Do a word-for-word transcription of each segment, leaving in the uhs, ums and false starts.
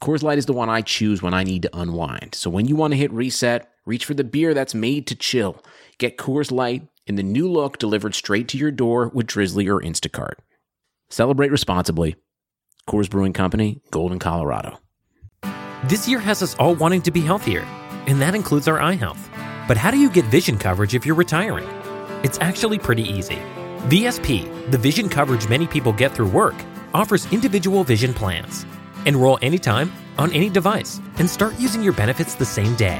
Coors Light is the one I choose when I need to unwind. So when you want to hit reset, reach for the beer that's made to chill. Get Coors Light in the new look delivered straight to your door with Drizzly or Instacart. Celebrate responsibly. Coors Brewing Company, Golden, Colorado. This year has us all wanting to be healthier, and that includes our eye health. But how do you get vision coverage if you're retiring? It's actually pretty easy. V S P, the vision coverage many people get through work, offers individual vision plans. Enroll anytime, on any device, and start using your benefits the same day.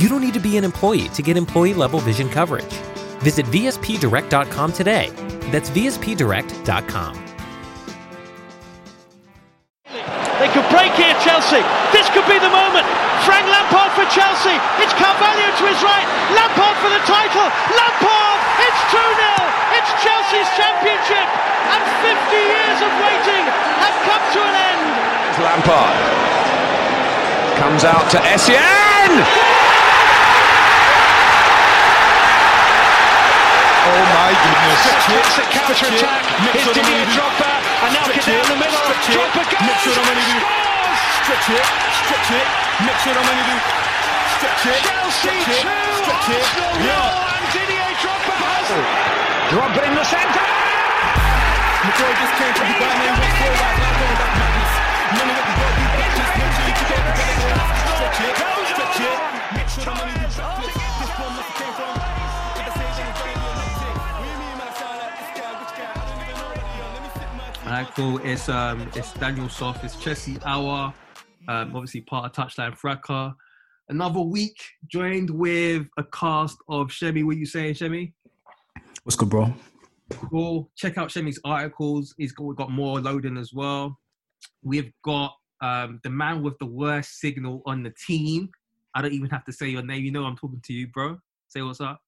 You don't need to be an employee to get employee-level vision coverage. Visit V S P direct dot com today. That's V S P direct dot com. They could break here, Chelsea. This could be the moment. Frank Lampard for Chelsea. It's Carvalho to his right. Lampard for the title. Lampard! It's two nil. It's Chelsea's championship. And fifty years of waiting have come to an end. Lampard comes out to Essien. Oh my goodness! It's a counter attack. It's Didier Drogba, and now get down the middle. Drogba goes. Stretch it, stretch it, mix it on anything. Stretch it, Chelsea two, Arsenal nil, and Didier Drogba has it. Drogba in the centre. McCoy just came from the back and went forward. Alright, cool. It's um, it's Daniel Soft. It's Chelsea Hour. Um, obviously part of Touchline Fracker. Another week joined with a cast of Shemi. What are you saying, Shemi? What's good, bro? Cool. Check out Shemi's articles. He's got, we've got more loading as well. We've got um, the man with the worst signal on the team. I don't even have to say your name. You know I'm talking to you, bro. Say what's up.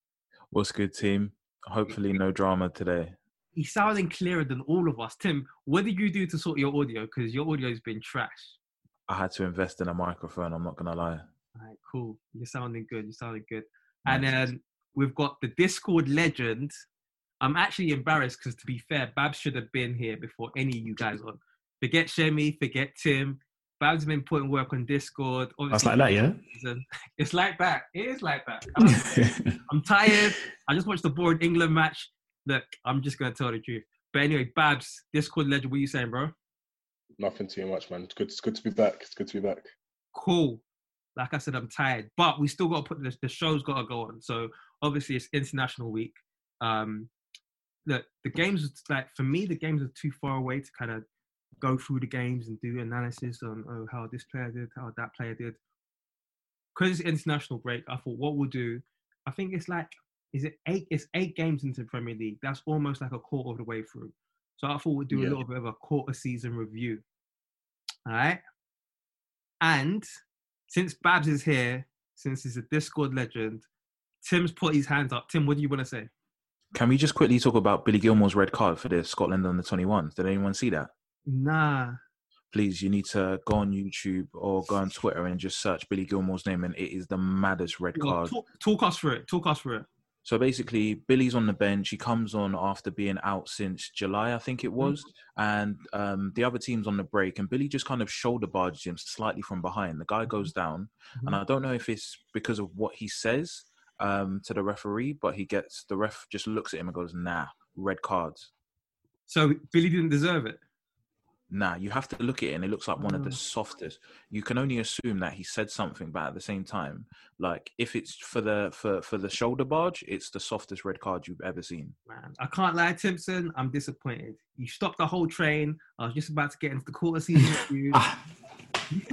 What's good, team? Hopefully no drama today. He's sounding clearer than all of us. Tim, what did you do to sort your audio? Because your audio's been trash. I had to invest in a microphone. I'm not going to lie. All right, cool. You're sounding good. You're sounding good. Nice. And then um, we've got the Discord legend. I'm actually embarrassed because, to be fair, Babs should have been here before any of you guys on. Forget Shemi, forget Tim. Babs has been putting work on Discord. That's like that, yeah? It's like that. It is like that. I'm, I'm tired. I just watched the boring England match. Look, I'm just going to tell the truth. But anyway, Babs, Discord legend, what are you saying, bro? Nothing too much, man. It's good, it's good to be back. It's good to be back. Cool. Like I said, I'm tired. But we still got to put this. The show's got to go on. So, obviously, it's International Week. Um, look, the games, like for me, the games are too far away to kind of go through the games and do analysis on oh, how this player did, how that player did. Because it's international break, I thought what we'll do, I think it's like, is it eight? It's eight games into the Premier League. That's almost like a quarter of the way through. So I thought we'd do yeah. a little bit of a quarter season review. All right. And since Babs is here, since he's a Discord legend, Tim's put his hands up. Tim, what do you want to say? Can we just quickly talk about Billy Gilmour's red card for the Scotland under twenty-ones? Did anyone see that? Nah. Please, you need to go on YouTube or go on Twitter and just search Billy Gilmour's name, and it is the maddest red well, card. Talk, talk us through it. Talk us through it. So basically, Billy's on the bench. He comes on after being out since July, I think it was, mm-hmm. and um, the other team's on the break, and Billy just kind of shoulder barges him slightly from behind. The guy goes down, mm-hmm. and I don't know if it's because of what he says um, to the referee, but he gets the ref just looks at him and goes, "Nah, red cards." So Billy didn't deserve it. Nah, you have to look at it and it looks like one of the softest. You can only assume that he said something, but at the same time, like if it's for the for, for the shoulder barge, it's the softest red card you've ever seen. Man, I can't lie, Timpson, I'm disappointed. You stopped the whole train. I was just about to get into the quarter season review.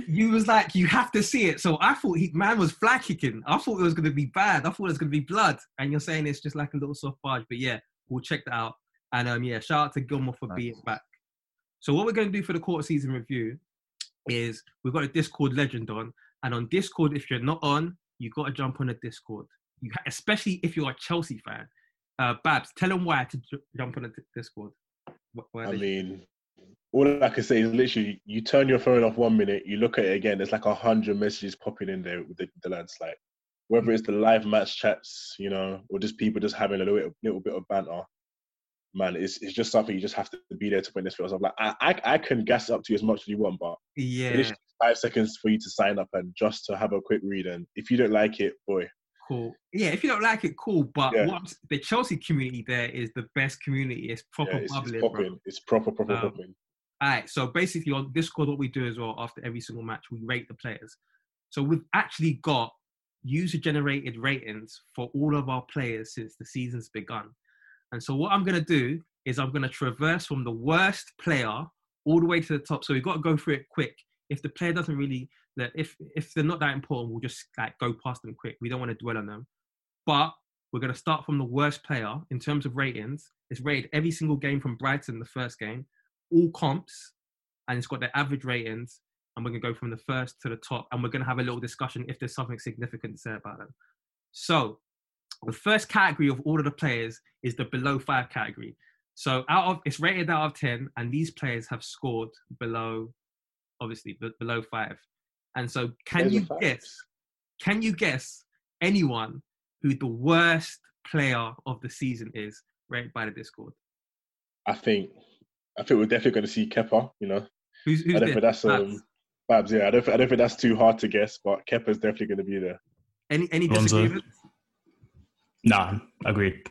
You was like, you have to see it. So I thought he man was flag kicking. I thought it was going to be bad. I thought it was going to be blood. And you're saying it's just like a little soft barge. But yeah, we'll check that out. And um, yeah, shout out to Gilmour for nice. being back. So what we're going to do for the quarter season review is we've got a Discord legend on, and on Discord, if you're not on, you got to jump on a Discord. You ha- especially if you're a Chelsea fan. Uh, Babs, tell them why to j- jump on a Discord. Why I mean, all I can say is literally, you turn your phone off one minute, you look at it again, there's like a hundred messages popping in there with the, the lads, like whether it's the live match chats, you know, or just people just having a little, little bit of banter. Man, it's it's just something you just have to be there to witness. I'm like, I, I I can gas up to you as much as you want, but yeah, it's five seconds for you to sign up and just to have a quick read. And if you don't like it, boy, cool. Yeah, if you don't like it, cool. But yeah. what the Chelsea community there is the best community. It's proper yeah, it's, bubbling, it's popping. Bro. It's proper, proper, um, popping. All right. So basically, on Discord, what we do as well after every single match, we rate the players. So we've actually got user-generated ratings for all of our players since the season's begun. And so what I'm going to do is I'm going to traverse from the worst player all the way to the top. So we've got to go through it quick. If the player doesn't really, if if they're not that important, we'll just like go past them quick. We don't want to dwell on them. But we're going to start from the worst player in terms of ratings. It's rated every single game from Brighton, the first game, all comps, and it's got their average ratings. And we're going to go from the first to the top. And we're going to have a little discussion if there's something significant to say about them. So the first category of all of the players is the below five category. So out of it's rated out of ten, and these players have scored below, obviously, but below five. And so can you guess, can you guess anyone who the worst player of the season is rated by the Discord? I think I think we're definitely going to see Kepa, you know. Who's, who's I don't think that's um, Babs, yeah. I don't, I don't think that's too hard to guess, but Kepa's definitely going to be there. Any any disagreements? No, agreed.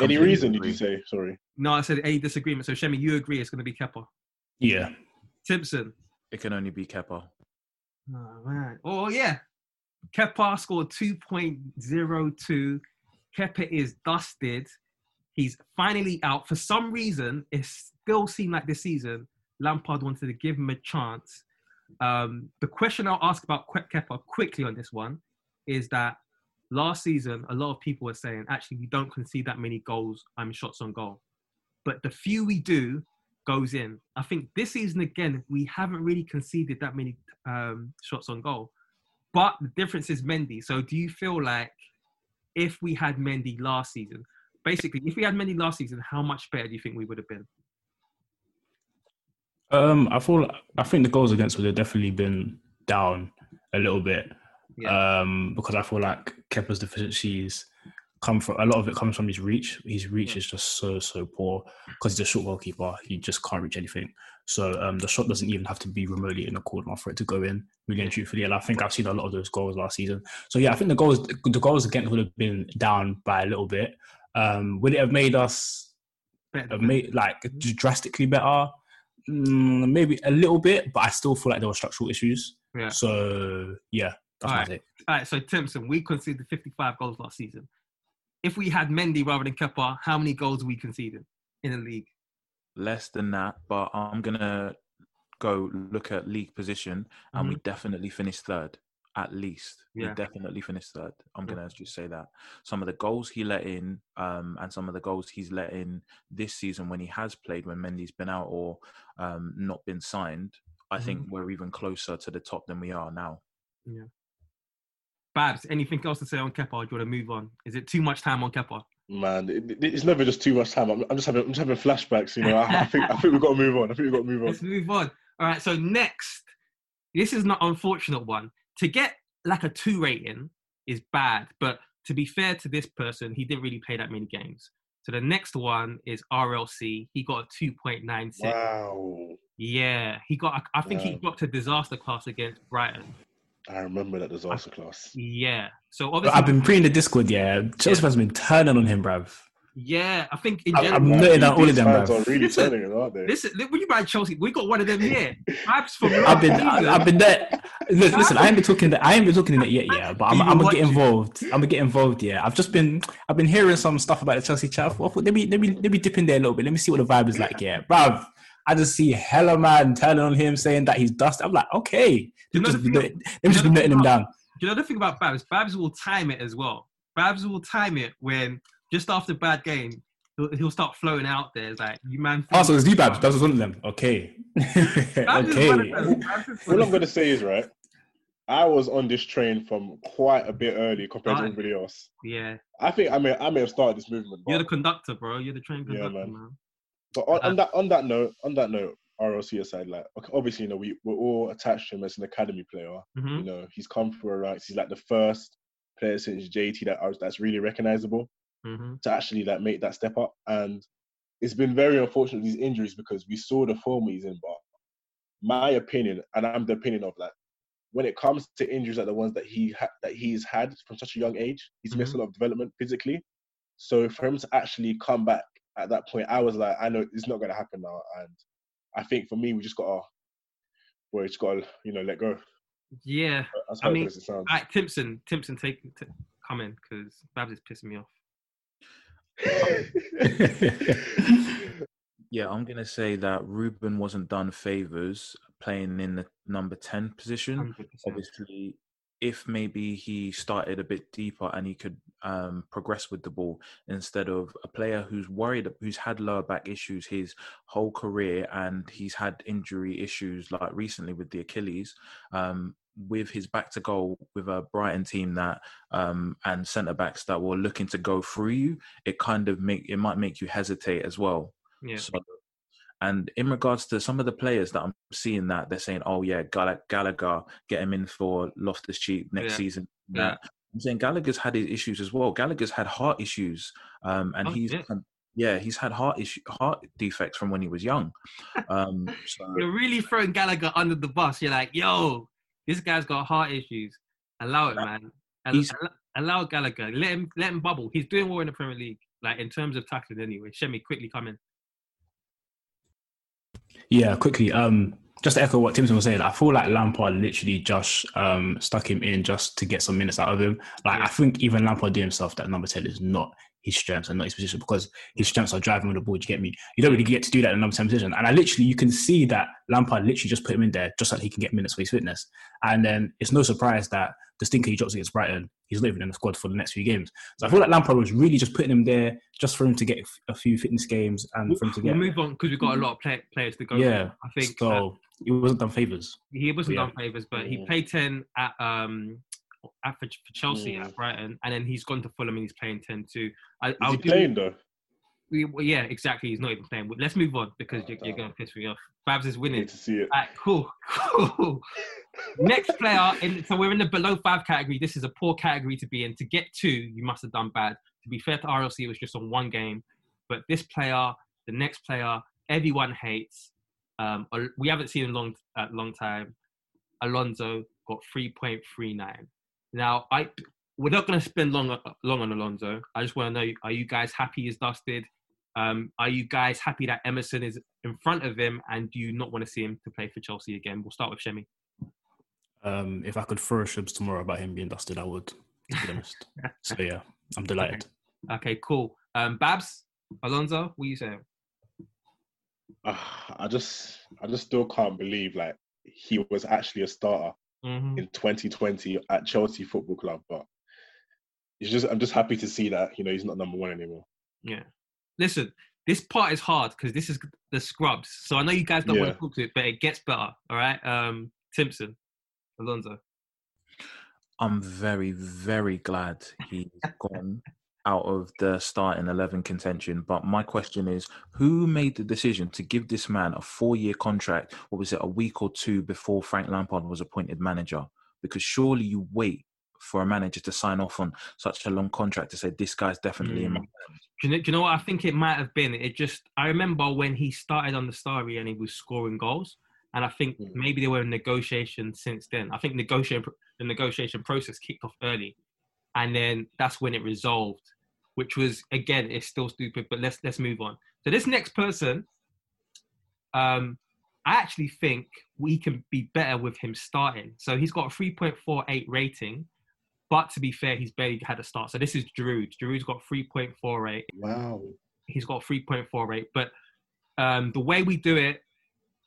Any Completely reason agree. Did you say? Sorry. No, I said any disagreement. So, Shemi, you agree it's going to be Kepa? Yeah. Simpson? It can only be Kepa. Oh, man. Oh, yeah. Kepa scored two point oh two. Kepa is dusted. He's finally out. For some reason, it still seemed like this season, Lampard wanted to give him a chance. Um, the question I'll ask about Kepa quickly on this one is that last season, a lot of people were saying, actually, we don't concede that many goals, I mean, shots on goal. But the few we do goes in. I think this season, again, we haven't really conceded that many um, shots on goal. But the difference is Mendy. So do you feel like if we had Mendy last season, basically, if we had Mendy last season, how much better do you think we would have been? Um, I feel, I think the goals against would have definitely been down a little bit. Yeah. Um, because I feel like Kepa's deficiencies come from a lot of it comes from his reach. His reach yeah. is just so so poor because he's a short goalkeeper. He just can't reach anything. So um, the shot doesn't even have to be remotely in the corner for it to go in. Really and truthfully, and I think I've seen a lot of those goals last season. So yeah, I think the goals the goals against would have been down by a little bit. Um, would it have made us have made like drastically better? Mm, maybe a little bit, but I still feel like there were structural issues. Yeah. So yeah. That's All right. All right, so Timson, we conceded fifty-five goals last season. If we had Mendy rather than Kepa, how many goals we conceded in the league? Less than that, but I'm going to go look at league position, and mm-hmm. we definitely finished third, at least. Yeah. We definitely finished third. I'm yeah. going to just say that. Some of the goals he let in um, and some of the goals he's let in this season when he has played, when Mendy's been out or um, not been signed, I mm-hmm. think we're even closer to the top than we are now. Yeah. Babs, anything else to say on Kepa? Or do you want to move on? Is it too much time on Kepa? Man, it, it's never just too much time. I'm, I'm just having, I'm just having flashbacks. You know, I, I think, I think we've got to move on. I think we've got to move on. Let's move on. All right. So next, this is an unfortunate one. To get like a two rating is bad, but to be fair to this person, he didn't really play that many games. So the next one is R L C. He got a two point nine six. Wow. Yeah, he got. I think wow. he dropped a disaster class against Brighton. I remember that disaster I, class. Yeah. So obviously I've been pre in the Discord, yeah. Chelsea fans yeah. have been turning on him, bruv. Yeah, I think in general. I'm noting that all of them, bruv. Are really listen, turning it, aren't they? Listen, when you buy Chelsea, we got one of them here. I've been I've been there. Look, listen, I ain't been talking that I ain't been talking in it yet, yeah, but I'm I'm gonna get involved. I'm gonna get involved, yeah. I've just been I've been hearing some stuff about the Chelsea chat. Let me let me let me dip in there a little bit. Let me see what the vibe is like, yeah. Bruv. I just see hella man turning on him, saying that he's dusted. I'm like, okay. They've just been letting him down. You know the thing about Babs? Babs will time it as well. Babs will time it when, just after a bad game, he'll, he'll start floating out there. Like, you man. Oh, so it's you, Babs. Babs was one of them. Okay. okay. All I'm going to say is, right, I was on this train from quite a bit early compared to everybody else. Yeah. I think I may I may have started this movement. You're the conductor, bro. You're the train conductor, yeah, man. man. But on, on that on that note, on that note, R L C aside, like obviously, you know, we we're all attached to him as an academy player. Mm-hmm. You know, he's come through our ranks. He's like the first player since J T that that's really recognizable mm-hmm. to actually like make that step up. And it's been very unfortunate these injuries because we saw the form he's in. But my opinion, and I'm the opinion of like, when it comes to injuries like the ones that he ha- that he's had from such a young age, he's mm-hmm. missed a lot of development physically. So for him to actually come back at that point, I was like, I know it's not going to happen now. And I think for me, we just got to, well, just got to, you know, let go. Yeah. As I mean, as like, Timpson, Timpson, take t- come in because Babs is pissing me off. Yeah, I'm going to say that Ruben wasn't done favours playing in the number ten position. one hundred percent. Obviously, if maybe he started a bit deeper and he could um, progress with the ball instead of a player who's worried, who's had lower back issues his whole career and he's had injury issues like recently with the Achilles, um, with his back to goal with a Brighton team that um, and centre-backs that were looking to go through you, it kind of make it might make you hesitate as well. Yeah. So, and in regards to some of the players that I'm seeing that they're saying, oh, yeah, Gall- Gallagher, get him in for Loftus-Cheek next yeah. season. Yeah. I'm saying Gallagher's had his issues as well. Gallagher's had heart issues. Um, and oh, he's, yeah. yeah, he's had heart issue, heart defects from when he was young. Um, so. You're really throwing Gallagher under the bus. You're like, yo, this guy's got heart issues. Allow it, man. Al- allow Gallagher. Let him, let him bubble. He's doing well in the Premier League, like in terms of tackling anyway. Shemi, quickly come in. Yeah, quickly. Um, just to echo what Timpson was saying, I feel like Lampard literally just um, stuck him in just to get some minutes out of him. Like, yeah. I think even Lampard did himself that number ten is not his strengths and not his position because his strengths are driving with the ball, do you get me? You don't really get to do that in the number ten position. And I literally, you can see that Lampard literally just put him in there just so that he can get minutes for his fitness. And then it's no surprise that the stinker he drops against Brighton, he's not even in the squad for the next few games. So I feel like Lampard was really just putting him there just for him to get a few fitness games and for him to get... We'll move on because we've got a lot of play- players to go yeah, for, I think. So he wasn't done favours. He wasn't yeah. done favours, but he played ten at... Um, At for Chelsea yeah. at Brighton, and then he's gone to Fulham and he's playing ten too. I, Is I'll he do, playing though? We, well, yeah, exactly. He's not even playing. But let's move on because oh, you're, you're going to piss me off. Babs is winning. I need to see it. Right, cool, cool. Next player. In, so we're in the below five category. This is a poor category to be in. To get two, you must have done bad. To be fair to R L C, it was just on one game. But this player, the next player, everyone hates. Um, we haven't seen him in a long, uh, long time. Alonso got three point three nine. Now, I we're not going to spend long long on Alonso. I just want to know, are you guys happy he's dusted? Um, are you guys happy that Emerson is in front of him and do you not want to see him to play for Chelsea again? We'll start with Shemi. Um, if I could throw a shibs tomorrow about him being dusted, I would, to be honest. So, yeah, I'm delighted. Okay, okay cool. Um, Babs, Alonso, what are you saying? Uh, I just, I just still can't believe, like, he was actually a starter. Mm-hmm. In twenty twenty at Chelsea Football Club, but it's just I'm just happy to see that you know he's not number one anymore. Yeah, listen, this part is hard because this is the scrubs. So I know you guys don't yeah. want to talk to it, but it gets better. All right, um, Timpson, Alonso. I'm very, very glad he's gone out of the starting eleven contention. But my question is, who made the decision to give this man a four-year contract? What was it, a week or two before Frank Lampard was appointed manager? Because surely you wait for a manager to sign off on such a long contract to say, this guy's definitely mm. in my... Do you, know, do you know what I think it might have been? It just... I remember when he started on the Starry and he was scoring goals. And I think mm. maybe there were negotiations since then. I think negotiation, the negotiation process kicked off early. And then that's when it resolved, which was, again, it's still stupid, but let's let's move on. So this next person, um, I actually think we can be better with him starting. So he's got a three point four eight rating, but to be fair, he's barely had a start. So this is Giroud. Giroud's got three point four eight. Wow. He's got three point four eight. But um, the way we do it,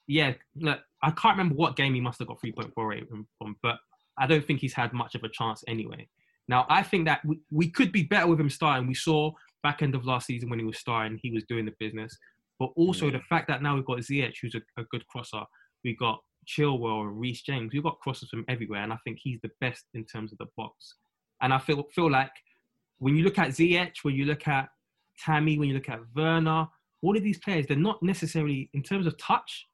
yeah, look, I can't remember what game he must have got three point four eight from, but I don't think he's had much of a chance anyway. Now, I think that we, we could be better with him starting. We saw back end of last season when he was starting, he was doing the business. But also yeah. the fact that now we've got Ziyech, who's a, a good crosser. We've got Chilwell or Reese James. We've got crosses from everywhere. And I think he's the best in terms of the box. And I feel feel like when you look at Ziyech, when you look at Tammy, when you look at Werner, all of these players, they're not necessarily, in terms of touch,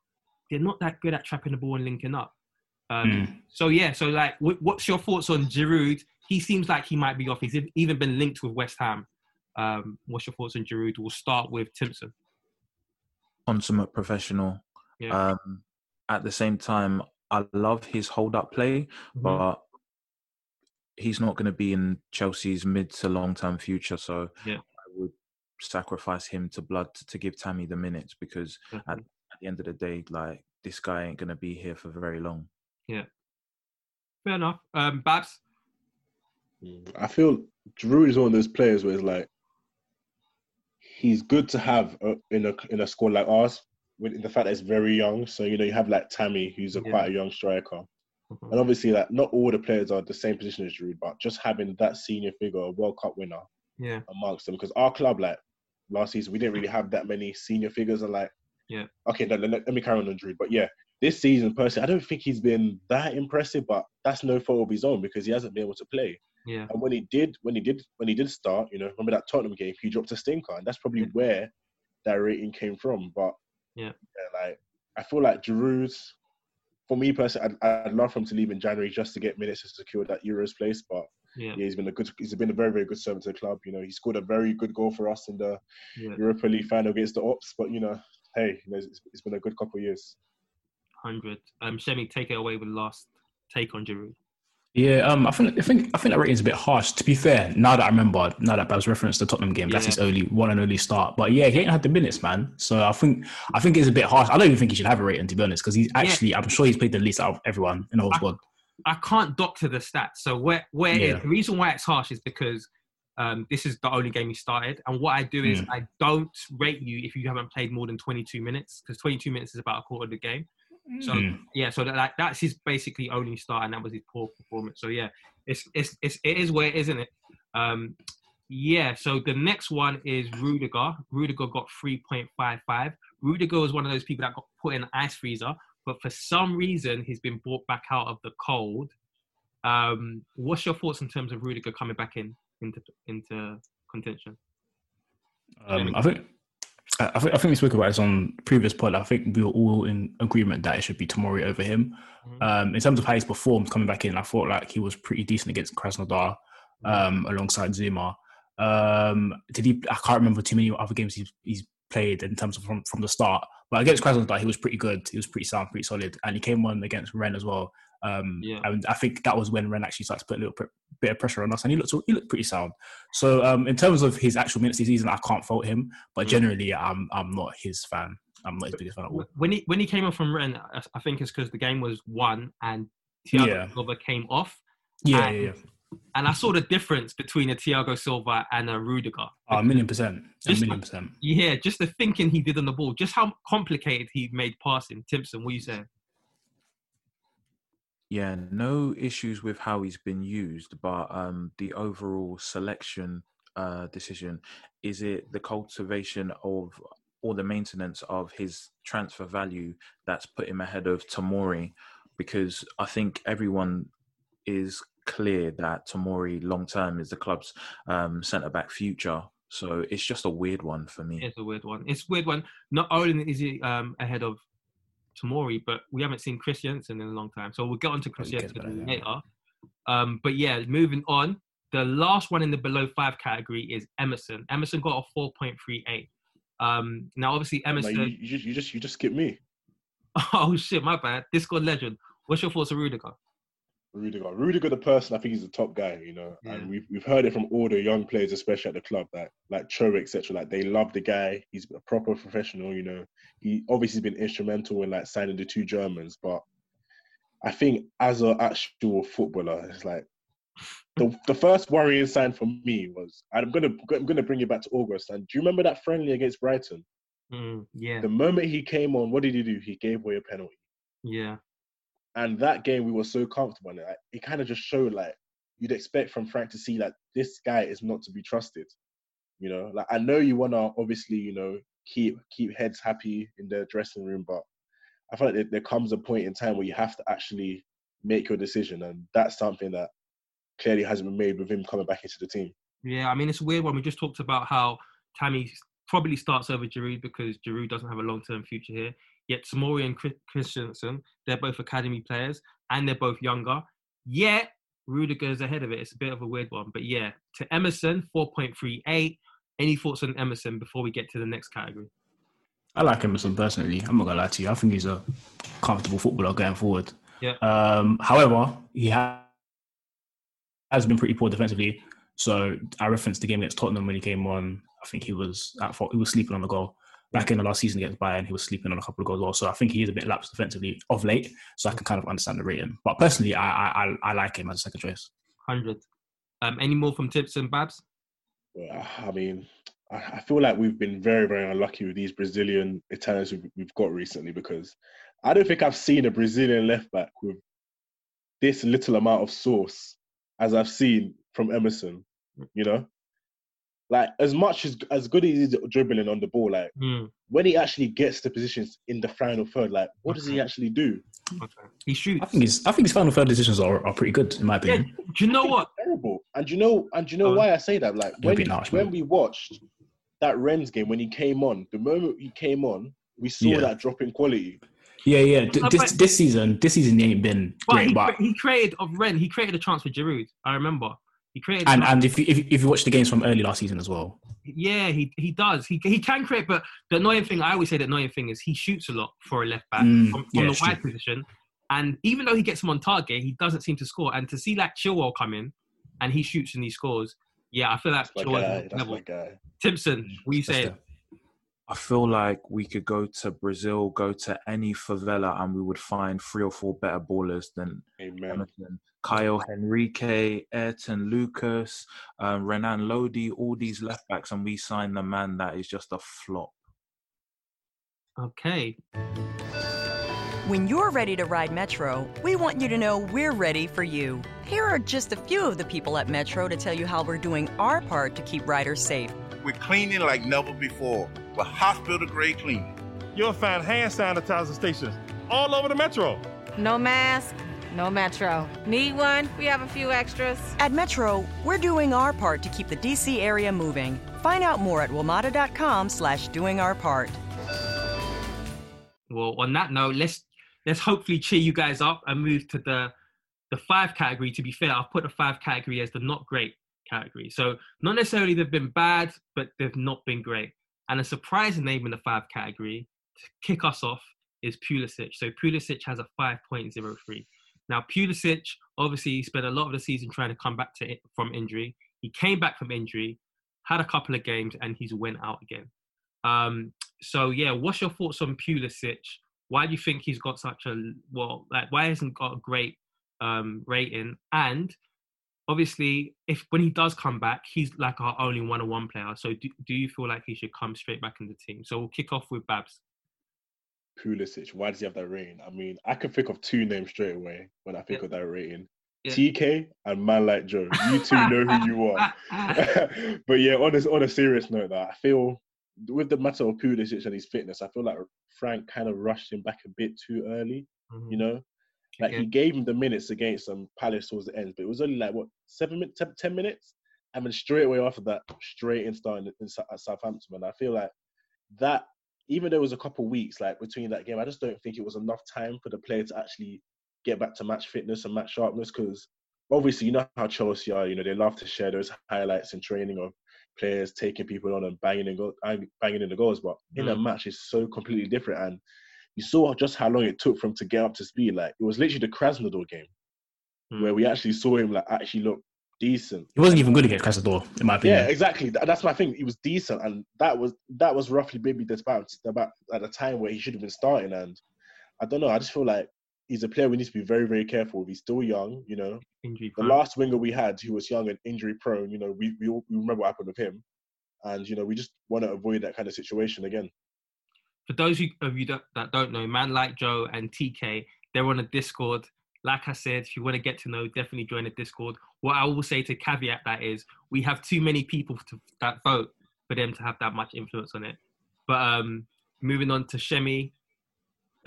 they're not that good at trapping the ball and linking up. Um, mm. So, yeah. So, like, w- what's your thoughts on Giroud? He seems like he might be off. He's even been linked with West Ham. Um, what's your thoughts on Giroud? We'll start with Timpson. Consummate professional. Yeah. Um, at the same time, I love his hold-up play, mm-hmm. but he's not going to be in Chelsea's mid to long-term future. So yeah. I would sacrifice him to blood to, to give Tammy the minutes because mm-hmm. at, at the end of the day, like, this guy ain't going to be here for very long. Yeah. Fair enough. Um, Babs? I feel Drew is one of those players where it's like, he's good to have in a in a squad like ours, with the fact that it's very young. So, you know, you have like Tammy, who's a yeah. quite a young striker. Mm-hmm. And obviously, like, not all the players are the same position as Drew, but just having that senior figure, a World Cup winner yeah. amongst them. Because our club, like, last season, we didn't really have that many senior figures. And like, yeah. okay, no, no, no, let me carry on on Drew. But yeah, this season, personally, I don't think he's been that impressive, but that's no fault of his own because he hasn't been able to play. Yeah. And when he did, when he did, when he did start, you know, remember that Tottenham game, he dropped a stinker, and that's probably yeah. where that rating came from. But yeah, yeah like I feel like Giroud's, for me personally, I'd, I'd love for him to leave in January just to get minutes to secure that Euros place. But yeah. yeah, he's been a good, he's been a very, very good servant to the club. You know, he scored a very good goal for us in the yeah. Europa League final against the Ops. But you know, hey, you know, it's, it's been a good couple of years. Hundred. Um, Shemi, take it away with the last take on Giroud. Yeah, um, I think I think I think that rating's a bit harsh. To be fair, now that I remember, now that Babs referenced the Tottenham game, yeah. that's his only one and only start. But yeah, he ain't had the minutes, man. So I think I think it's a bit harsh. I don't even think he should have a rating, to be honest, because he's actually yeah. I'm sure he's played the least out of everyone in the whole I, squad. I can't doctor the stats. So where where yeah. the reason why it's harsh is because um, this is the only game he started. And what I do is mm. I don't rate you if you haven't played more than twenty-two minutes, because twenty-two minutes is about a quarter of the game. So mm. yeah, so that, like, that's his basically only start, and that was his poor performance. So yeah, it's it's, it's it is where it is, isn't it? Um, yeah. So the next one is Rudiger. Rudiger got three point five five. Rudiger was one of those people that got put in an ice freezer, but for some reason he's been brought back out of the cold. Um, what's your thoughts in terms of Rudiger coming back in into into contention? Um, I think. I think, I think we spoke about this on previous pod. I think we were all in agreement that it should be Tomori over him. Mm-hmm. Um, in terms of how he's performed coming back in, I thought like he was pretty decent against Krasnodar um, mm-hmm. alongside Zuma. Um, did he? I can't remember too many other games he's, he's played in terms of from, from the start. But against Krasnodar, he was pretty good. He was pretty sound, pretty solid, and he came on against Rennes as well. Um, yeah. And I think that was when Ren actually started to put a little bit of pressure on us, and he looked he looked pretty sound. So um, in terms of his actual minutes this season, I can't fault him. But generally, I'm I'm not his fan. I'm not his biggest fan at all. When he when he came on from Ren, I think it's because the game was won and Thiago yeah. Silva came off. Yeah, and, yeah, yeah. And I saw the difference between a Thiago Silva and a Rudiger. Oh, a million percent. A million percent. Like, yeah, just the thinking he did on the ball, just how complicated he made passing. Timpson, what are you saying? Yeah, no issues with how he's been used, but um, the overall selection uh, decision, is it the cultivation of or the maintenance of his transfer value that's put him ahead of Tomori? Because I think everyone is clear that Tomori long-term is the club's um, centre-back future. So it's just a weird one for me. It's a weird one. It's a weird one. Not only is he um, ahead of Tomori, but we haven't seen Christensen in a long time, so we'll get on to Christensen later. Yeah. Um, but yeah, moving on, the last one in the below five category is Emerson. Emerson got a four point three eight. Um, now, obviously, Emerson. Like, you, you just you just skipped me. Oh shit, my bad. Discord legend. What's your thoughts on Rudiger? Rudiger, Rudiger, the person, I think he's the top guy. You know, yeah. and we've we've heard it from all the young players, especially at the club, that like Cho, et cetera. Like they love the guy. He's a proper professional. You know, he obviously has been instrumental in like signing the two Germans. But I think as an actual footballer, it's like the the first worrying sign for me was I'm gonna I'm gonna bring you back to August. And do you remember that friendly against Brighton? Mm, yeah. The moment he came on, what did he do? He gave away a penalty. Yeah. And that game, we were so comfortable in it. Like, it kind of just showed, like, you'd expect from Frank to see that like, this guy is not to be trusted. You know, like, I know you want to obviously, you know, keep keep heads happy in their dressing room, but I feel like there, there comes a point in time where you have to actually make your decision, and that's something that clearly hasn't been made with him coming back into the team. Yeah, I mean, it's a weird one. We just talked about how Tammy probably starts over Giroud because Giroud doesn't have a long-term future here. Yet Tomori and Christensen, they're both academy players and they're both younger. Yet Rudiger's ahead of it. It's a bit of a weird one. But yeah, to Emerson, four point three eight. Any thoughts on Emerson before we get to the next category? I like Emerson personally. I'm not going to lie to you. I think he's a comfortable footballer going forward. Yeah. Um, however, he has been pretty poor defensively. So I referenced the game against Tottenham when he came on. I think he was at fault. He was sleeping on the goal. Back in the last season against Bayern, he was sleeping on a couple of goals also. I think he is a bit lapsed defensively of late, so I can kind of understand the rating. But personally, I I, I like him as a second choice. one hundred. Um, any more from Tips and Babs? Well, I mean, I feel like we've been very, very unlucky with these Brazilian Italians we've got recently, because I don't think I've seen a Brazilian left-back with this little amount of sauce as I've seen from Emerson, you know? Like, as much as as good as he's dribbling on the ball, like, mm. when he actually gets to positions in the final third, like, what does he actually do? Okay. He shoots. I think his I think his final third decisions are, are pretty good, in my opinion. Yeah. Do you know what? Terrible. And do you know and do you know um, why I say that? Like, when, harsh, when we watched that Rennes game, when he came on, the moment he came on, we saw yeah. that drop in quality. Yeah, yeah. D- this this season, this season he ain't been but great. He, but he created of Rennes. He created a chance for Giroud. I remember. He created and and if you, if, if you watch the games from early last season as well. Yeah, he he does. He he can create, but the annoying thing, I always say the annoying thing is he shoots a lot for a left-back mm, from, from yeah, the wide true. position. And even though he gets him on target, he doesn't seem to score. And to see like Chilwell come in and he shoots and he scores, yeah, I feel like that's Chilwell is level. Timpson, what are you saying? I feel like we could go to Brazil, go to any favela, and we would find three or four better ballers than Amen. Emerson. Caio Henrique, Ayrton Lucas, um, Renan Lodi, all these left-backs, and we sign the man that is just a flop. Okay. When you're ready to ride Metro, we want you to know we're ready for you. Here are just a few of the people at Metro to tell you how we're doing our part to keep riders safe. We're cleaning like never before, with hospital-grade cleaning. You'll find hand sanitizer stations all over the Metro. No mask, no Metro. Need one? We have a few extras. At Metro, we're doing our part to keep the D C area moving. Find out more at WMATA.com slash doing our part. Well, on that note, let's let's hopefully cheer you guys up and move to the the five category. To be fair, I've put the five category as the not great category. So not necessarily they've been bad, but they've not been great. And a surprising name in the five category to kick us off is Pulisic. So Pulisic has a five point oh three. Now Pulisic, obviously, he spent a lot of the season trying to come back to it from injury. He came back from injury, had a couple of games, and he's went out again. Um, so yeah, what's your thoughts on Pulisic? Why do you think he's got such a well? Like, why hasn't got a great um, rating? And obviously, if when he does come back, he's like our only one-on-one player. So do, do you feel like he should come straight back in the team? So we'll kick off with Babs. Pulisic, why does he have that rating? I mean, I can think of two names straight away when I think yeah. of that rating. Yeah. T K and Man Like Joe. You two know who you are. But yeah, on a, on a serious note, that I feel with the matter of Pulisic and his fitness, I feel like Frank kind of rushed him back a bit too early, mm-hmm. you know? Like, he gave him the minutes against um, Palace towards the end, but it was only like, what, seven minutes, ten, ten minutes? I mean, straight away after that, straight in starting in, in, at Southampton. And I feel like that, even though it was a couple of weeks like between that game, I just don't think it was enough time for the player to actually get back to match fitness and match sharpness, because obviously, you know how Chelsea are, you know, they love to share those highlights and training of players taking people on and banging in, go- banging in the goals, but mm. in a match, it's so completely different. And you saw just how long it took for him to get up to speed. Like, it was literally the Krasnodar game mm. where we actually saw him, like, actually look decent. He wasn't even good against Krasnodar, in my opinion. Yeah, exactly. That's my thing. He was decent, and that was that was roughly maybe about at a time where he should have been starting. And I don't know. I just feel like he's a player we need to be very, very careful with. He's still young, you know. Injury prone. The last winger we had who was young and injury prone, you know, we we, all, we remember what happened with him, and you know, we just want to avoid that kind of situation again. For those of you that don't know, Man Like Joe and T K, they're on a Discord. Like I said, if you want to get to know, definitely join the Discord. What I will say to caveat that is, we have too many people to, that vote. for them to have that much influence on it. But um, moving on to Shemi,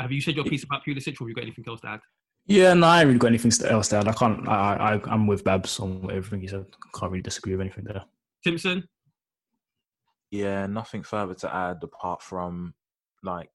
have you said your piece about Pulisic, or have you got anything else to add? Yeah, no, I haven't really got anything else to add. I can't. I, I I'm with Babs on everything he said. Can't really disagree with anything there. Simpson. Yeah, nothing further to add apart from like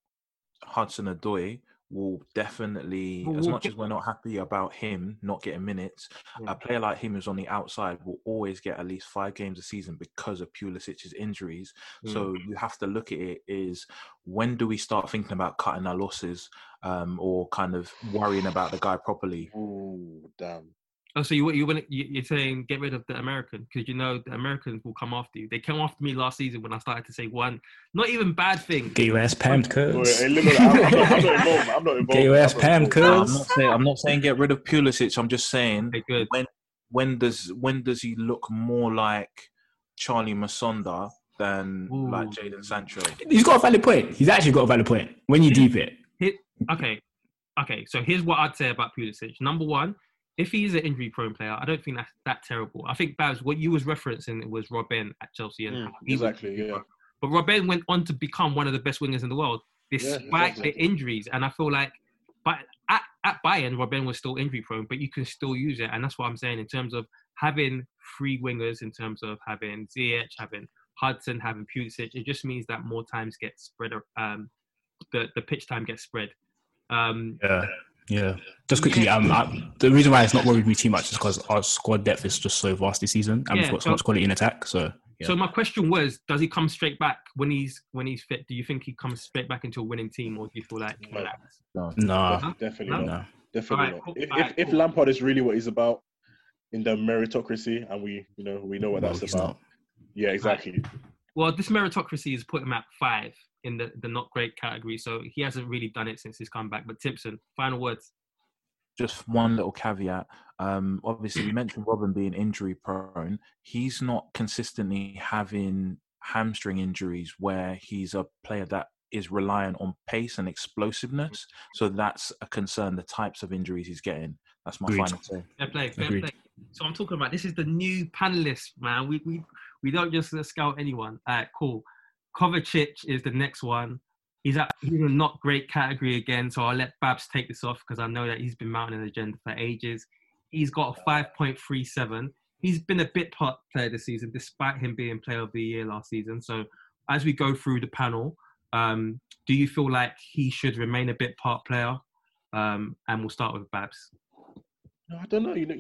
Hudson-Odoi will definitely, we'll as much get- as we're not happy about him not getting minutes, yeah. a player like him who's on the outside will always get at least five games a season because of Pulisic's injuries. Mm. So you have to look at it is when do we start thinking about cutting our losses um, or kind of worrying about the guy properly? Oh, damn. Oh, so you, you wouldn't, you're saying get rid of the American because you know the Americans will come after you. They came after me last season when I started to say one, not even bad thing. Get your ass pammed, cuz. I'm, I'm, I'm not involved. I'm not involved. Get your ass pammed, cuz. I'm not saying I'm not saying get rid of Pulisic. I'm just saying okay, when when does when does he look more like Charlie Masonda than Ooh. like Jadon Sancho? He's got a valid point. He's actually got a valid point when you deep it. Hit, okay, okay. So here's what I'd say about Pulisic. Number one. If he's an injury-prone player, I don't think that's that terrible. I think, Babs, what you was referencing was Robben at Chelsea. And mm, exactly, yeah. But Robben went on to become one of the best wingers in the world, despite yeah, exactly. the injuries. And I feel like but at, at Bayern, Robben was still injury-prone, but you can still use it. And that's what I'm saying in terms of having three wingers, in terms of having Ziyech, having Hudson, having Pulisic. It just means that more times get spread, um, the, the pitch time gets spread. Um, yeah. Yeah, just quickly, um, I, the reason why it's not worried me too much is because our squad depth is just so vast this season, and yeah, we've got so much quality in attack. So, yeah. so my question was, does he come straight back when he's when he's fit? Do you think he comes straight back into a winning team, or do you feel like no, no, no. definitely no. not, definitely right, not. Cool. If, right, if, cool. if Lampard is really what he's about in the meritocracy, and we you know we know what no, that's about. Not. Yeah, exactly. Right. Well, this meritocracy is put him at five in the, the not great category, so he hasn't really done it since his comeback. But Timpson, final words. Just one little caveat. Um, obviously, we mentioned Robin being injury prone. He's not consistently having hamstring injuries where he's a player that is reliant on pace and explosiveness. So that's a concern, the types of injuries he's getting. That's my Agreed. final say. Fair play, fair Agreed. play. So I'm talking about, this is the new panellists, man. We we we don't just scout anyone. All right, cool. Kovačić is the next one. He's at he's in a not great category again, so I'll let Babs take this off because I know that he's been mounting an agenda for ages. He's got a five point three seven. He's been a bit part player this season, despite him being player of the year last season. So as we go through the panel, um, do you feel like he should remain a bit part player? Um, and we'll start with Babs. No, I don't know. You know,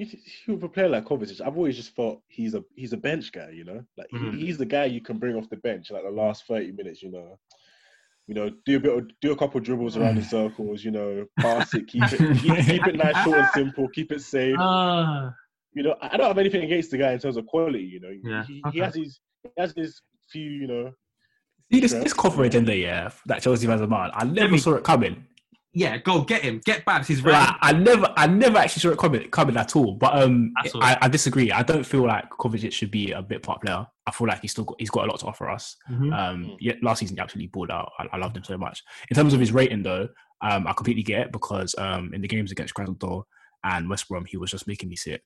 with a player like Kovačić, I've always just thought he's a he's a bench guy. You know, like mm-hmm. he, he's the guy you can bring off the bench, like the last thirty minutes. You know, you know, do a bit, of, do a couple of dribbles around the circles. You know, pass it, keep it, keep, keep it nice, short and simple, keep it safe. Uh, you know, I don't have anything against the guy in terms of quality. You know, yeah, he, okay. he has his he has his few. You know, see this this corporate agenda, yeah, that Chelsea has a man. I never saw it coming. Yeah, go get him. Get Babs. He's ready. Like, I never, I never actually saw it coming, coming at all. But um, I, I disagree. I don't feel like Kovačić should be a bit part player. I feel like he's still got, he's got a lot to offer us. Mm-hmm. Um, yeah, last season he absolutely balled out. I, I loved him so much. In terms of his rating, though, um, I completely get it because um, in the games against Krasnodar and West Brom, he was just making me sick,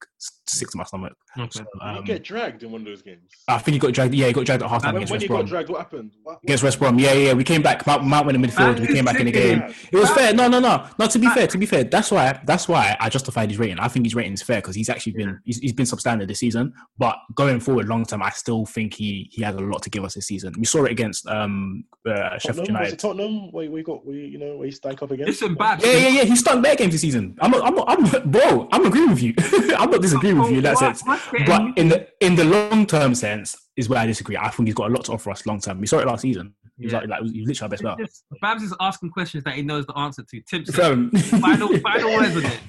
sick to my stomach. Okay. So, um, did he get dragged in one of those games? I think he got dragged. Yeah, he got dragged at halftime against West Brom. When he got dragged, what happened? What, what? Against West Brom, yeah, yeah. We came back. Mount, Mount went in midfield. We came back in the game. It was fair. No, no, no. No, to be fair, to be fair. That's why. That's why I justified his rating. I think his rating is fair because he's actually been he's, he's been substandard this season. But going forward, long term, I still think he he has a lot to give us this season. We saw it against um uh, Sheffield United. Tottenham, where we got we you know where he stank up against. Listen, Babs. Yeah, yeah, yeah. He stunk their games this season. I'm, I'm, I'm. Bro, I'm agreeing with you. I'm not disagreeing oh, with you in that what? sense. But in the in the long term sense is where I disagree. I think he's got a lot to offer us long term. We saw it last season. He was yeah. like, like he was literally our best player. Babs is asking questions that he knows the answer to. Tips. Um, final final words on it.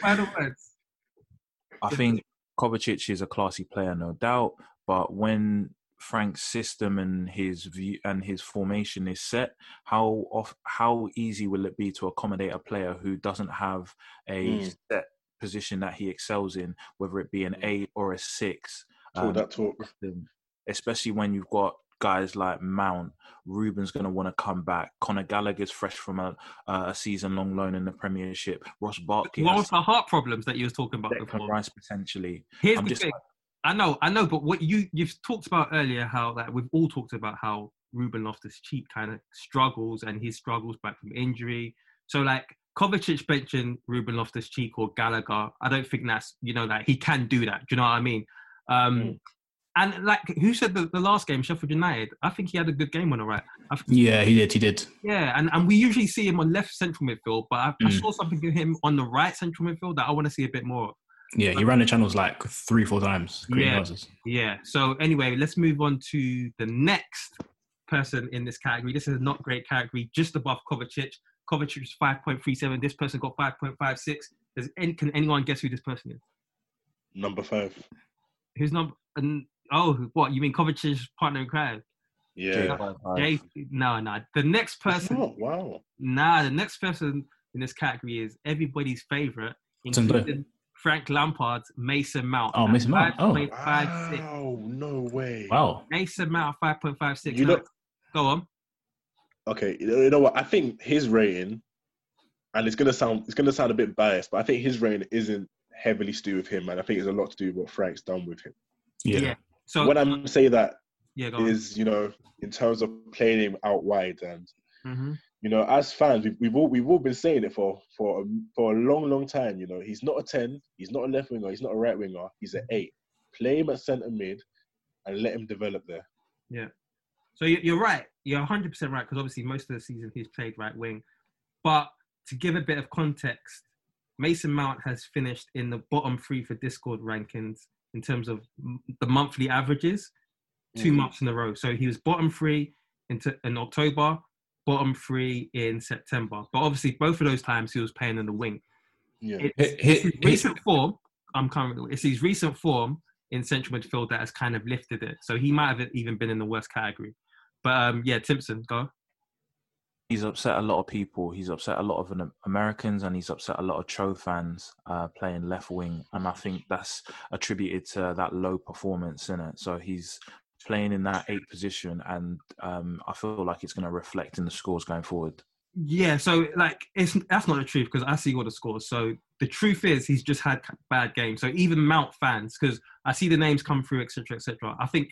Final words. I think Kovačić is a classy player, no doubt. But when Frank's system and his view and his formation is set, how off, how easy will it be to accommodate a player who doesn't have a mm. set position that he excels in, whether it be an eight or a six? Talk um, that talk. Especially when you've got guys like Mount, Ruben's going to want to come back. Conor Gallagher's fresh from a, uh, a season-long loan in the Premiership. Ross Barkley. What was the heart problems that you were talking about Declan before? Rice potentially. Here's I'm the just, thing. I know, I know, but what you, you've talked about earlier, how that we've all talked about how Ruben Loftus-Cheek kind of struggles and he struggles back from injury. So like Kovačić benching Ruben Loftus-Cheek or Gallagher, I don't think that's, you know, like he can do that. Do you know what I mean? Um, mm. And like, who said the, the last game, Sheffield United? I think he had a good game on the right. I think, yeah, he did. He did. Yeah, and, and we usually see him on left central midfield, but I, mm. I saw something in him on the right central midfield that I want to see a bit more of. Yeah, he ran the channels like three, four times. Yeah, houses. yeah. So anyway, let's move on to the next person in this category. This is a not great category, just above Kovačić. Kovačić is five point three seven. This person got five point five six. Does any, can anyone guess who this person is? Number five. Who's number? And, oh, what? You mean Kovacic's partner in crime? Yeah. Jay, Jay, no, no. The next person... Not, wow. Nah, the next person in this category is everybody's favourite, including Frank Lampard's Mason Mount. Oh, Mason Mount. Oh, wow. No way. Wow. Mason Mount, five point five six. You know, go on. Okay, you know what? I think his rating, and it's going to sound it's going to sound a bit biased, but I think his rating isn't heavily to do with him, and I think it's a lot to do with what Frank's done with him. Yeah. yeah. So when I'm saying that yeah, is, you know, in terms of playing him out wide, and mm-hmm. you know, as fans, we've we've all we've all been saying it for for a, for a long, long time. You know, he's not a ten, he's not a left winger, he's not a right winger, he's an eight. Play him at centre mid, and let him develop there. Yeah. So you're right. You're one hundred percent right, because obviously most of the season he's played right wing. But to give a bit of context, Mason Mount has finished in the bottom three for Discord rankings in terms of the monthly averages, two mm-hmm. months in a row. So he was bottom three in, t- in October, bottom three in September. But obviously both of those times he was playing in the wing. Yeah. It's, hit, hit, it's his recent hit. form, I'm currently, it's his recent form in central midfield that has kind of lifted it. So he might have even been in the worst category. But um, yeah, Timpson, go. He's upset a lot of people. He's upset a lot of an Americans, and he's upset a lot of Cho fans uh, playing left wing. And I think that's attributed to that low performance in it. So he's playing in that eight position, and um, I feel like it's going to reflect in the scores going forward. Yeah, so like it's that's not the truth, because I see all the scores. So the truth is he's just had bad games. So even Mount fans, because I see the names come through, et cetera, et cetera. I think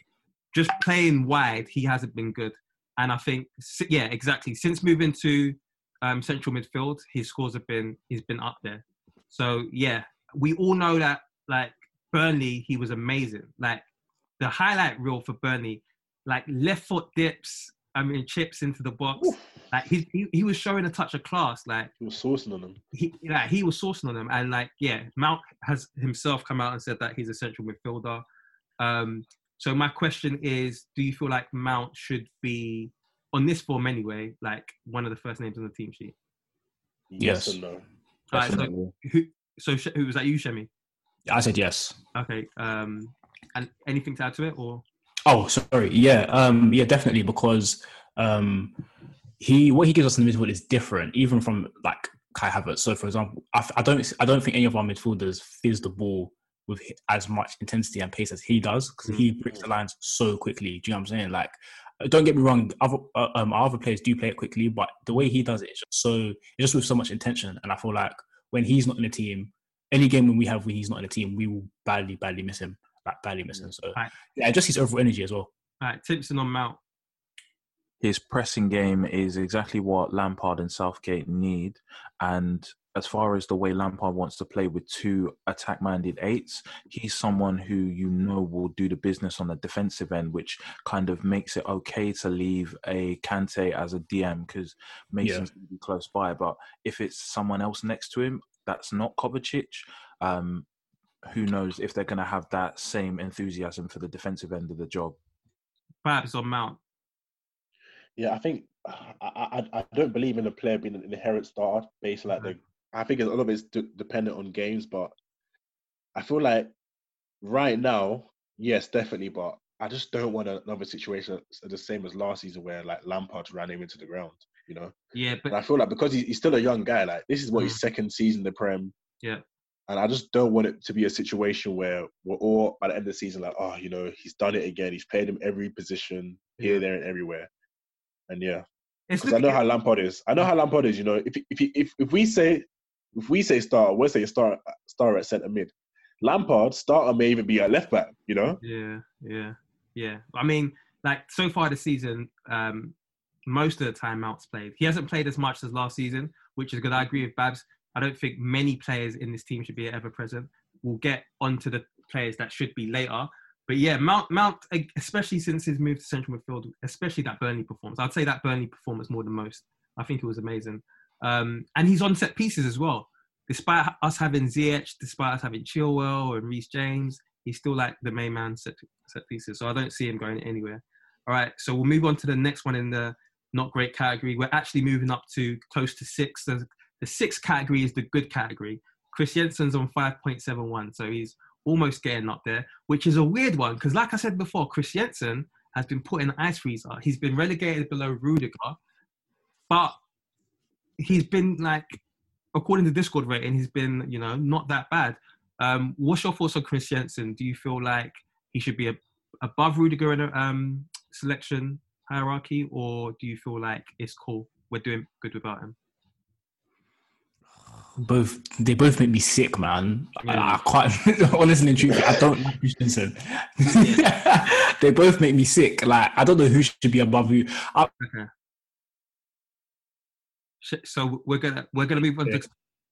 just playing wide, he hasn't been good. And I think, yeah, exactly. Since moving to um, central midfield, his scores have been, he's been up there. So, yeah, we all know that, like, Burnley, he was amazing. Like, the highlight reel for Burnley, like, left foot dips, I mean, chips into the box. Oof. Like, he, he he was showing a touch of class. Like, he was sourcing on them. He, like, he was sourcing on them. And, like, yeah, Mount has himself come out and said that he's a central midfielder. Um So my question is, do you feel like Mount should be, on this form anyway, like one of the first names on the team sheet? Yes, yes and no. Right, so who, so who was that you, Shemi? I said yes. Okay. Um, and anything to add to it? or? Oh, sorry. Yeah, um, yeah, definitely, because um, he what he gives us in the midfield is different, even from like Kai Havertz. So, for example, I, I don't I don't think any of our midfielders fizz the ball with as much intensity and pace as he does, because he breaks the lines so quickly. Do you know what I'm saying? Like, don't get me wrong, other, uh, um, our other players do play it quickly, but the way he does it is just, so, just with so much intention. And I feel like when he's not in the team, any game when we have when he's not in the team, we will badly, badly miss him. Like, badly miss him. So, right. yeah, just his overall energy as well. All right, Timpson on Mount. His pressing game is exactly what Lampard and Southgate need. And as far as the way Lampard wants to play with two attack-minded eights, he's someone who you know will do the business on the defensive end, which kind of makes it okay to leave a Kante as a D M because Mason's going to be close by. But if it's someone else next to him that's not Kovačić, um, who knows if they're going to have that same enthusiasm for the defensive end of the job. Perhaps on Mount. Yeah, I think I, I I don't believe in a player being an inherent star based like the. I think a lot of it's d- dependent on games, but I feel like right now, yes, definitely, but I just don't want another situation the same as last season where like Lampard ran him into the ground, you know? Yeah, but and I feel like because he's still a young guy, like this is what his second season in the Prem. Yeah. And I just don't want it to be a situation where we're all at the end of the season like, oh, you know, he's done it again. He's played him every position, here, yeah. there, and everywhere. And yeah, because I know how Lampard is. I know how Lampard is, you know, if if if, if we say... If we say start, we'll say start, start at centre mid. Lampard, starter, may even be at left back, you know? Yeah, yeah, yeah. I mean, like, so far this season, um, most of the time Mount's played. He hasn't played as much as last season, which is good. I agree with Babs. I don't think many players in this team should be ever present. We'll get onto the players that should be later. But yeah, Mount, Mount, especially since his move to central midfield, especially that Burnley performance. I'd say that Burnley performance more than most. I think it was amazing. Um, and he's on set pieces as well. Despite us having Ziyech, despite us having Chilwell and Reese James, he's still like the main man set, set pieces. So I don't see him going anywhere. All right, so we'll move on to the next one in the not great category. We're actually moving up to close to six. So the sixth category is the good category. Christensen's on five point seven one, so he's almost getting up there, which is a weird one because, like I said before, Christensen has been put in the ice freezer. He's been relegated below Rudiger, but he's been, like, according to Discord rating, he's been, you know, not that bad. Um, what's your thoughts on Christensen? Do you feel like he should be a, above Rudiger in a um, selection hierarchy, or do you feel like it's cool, we're doing good without him? Both they both make me sick, man. Yeah. I, I quite honestly, truthfully, I don't like Christensen. Yeah. They both make me sick. Like, I don't know who should be above who. I, okay. So we're gonna we're gonna move on. Yeah. To,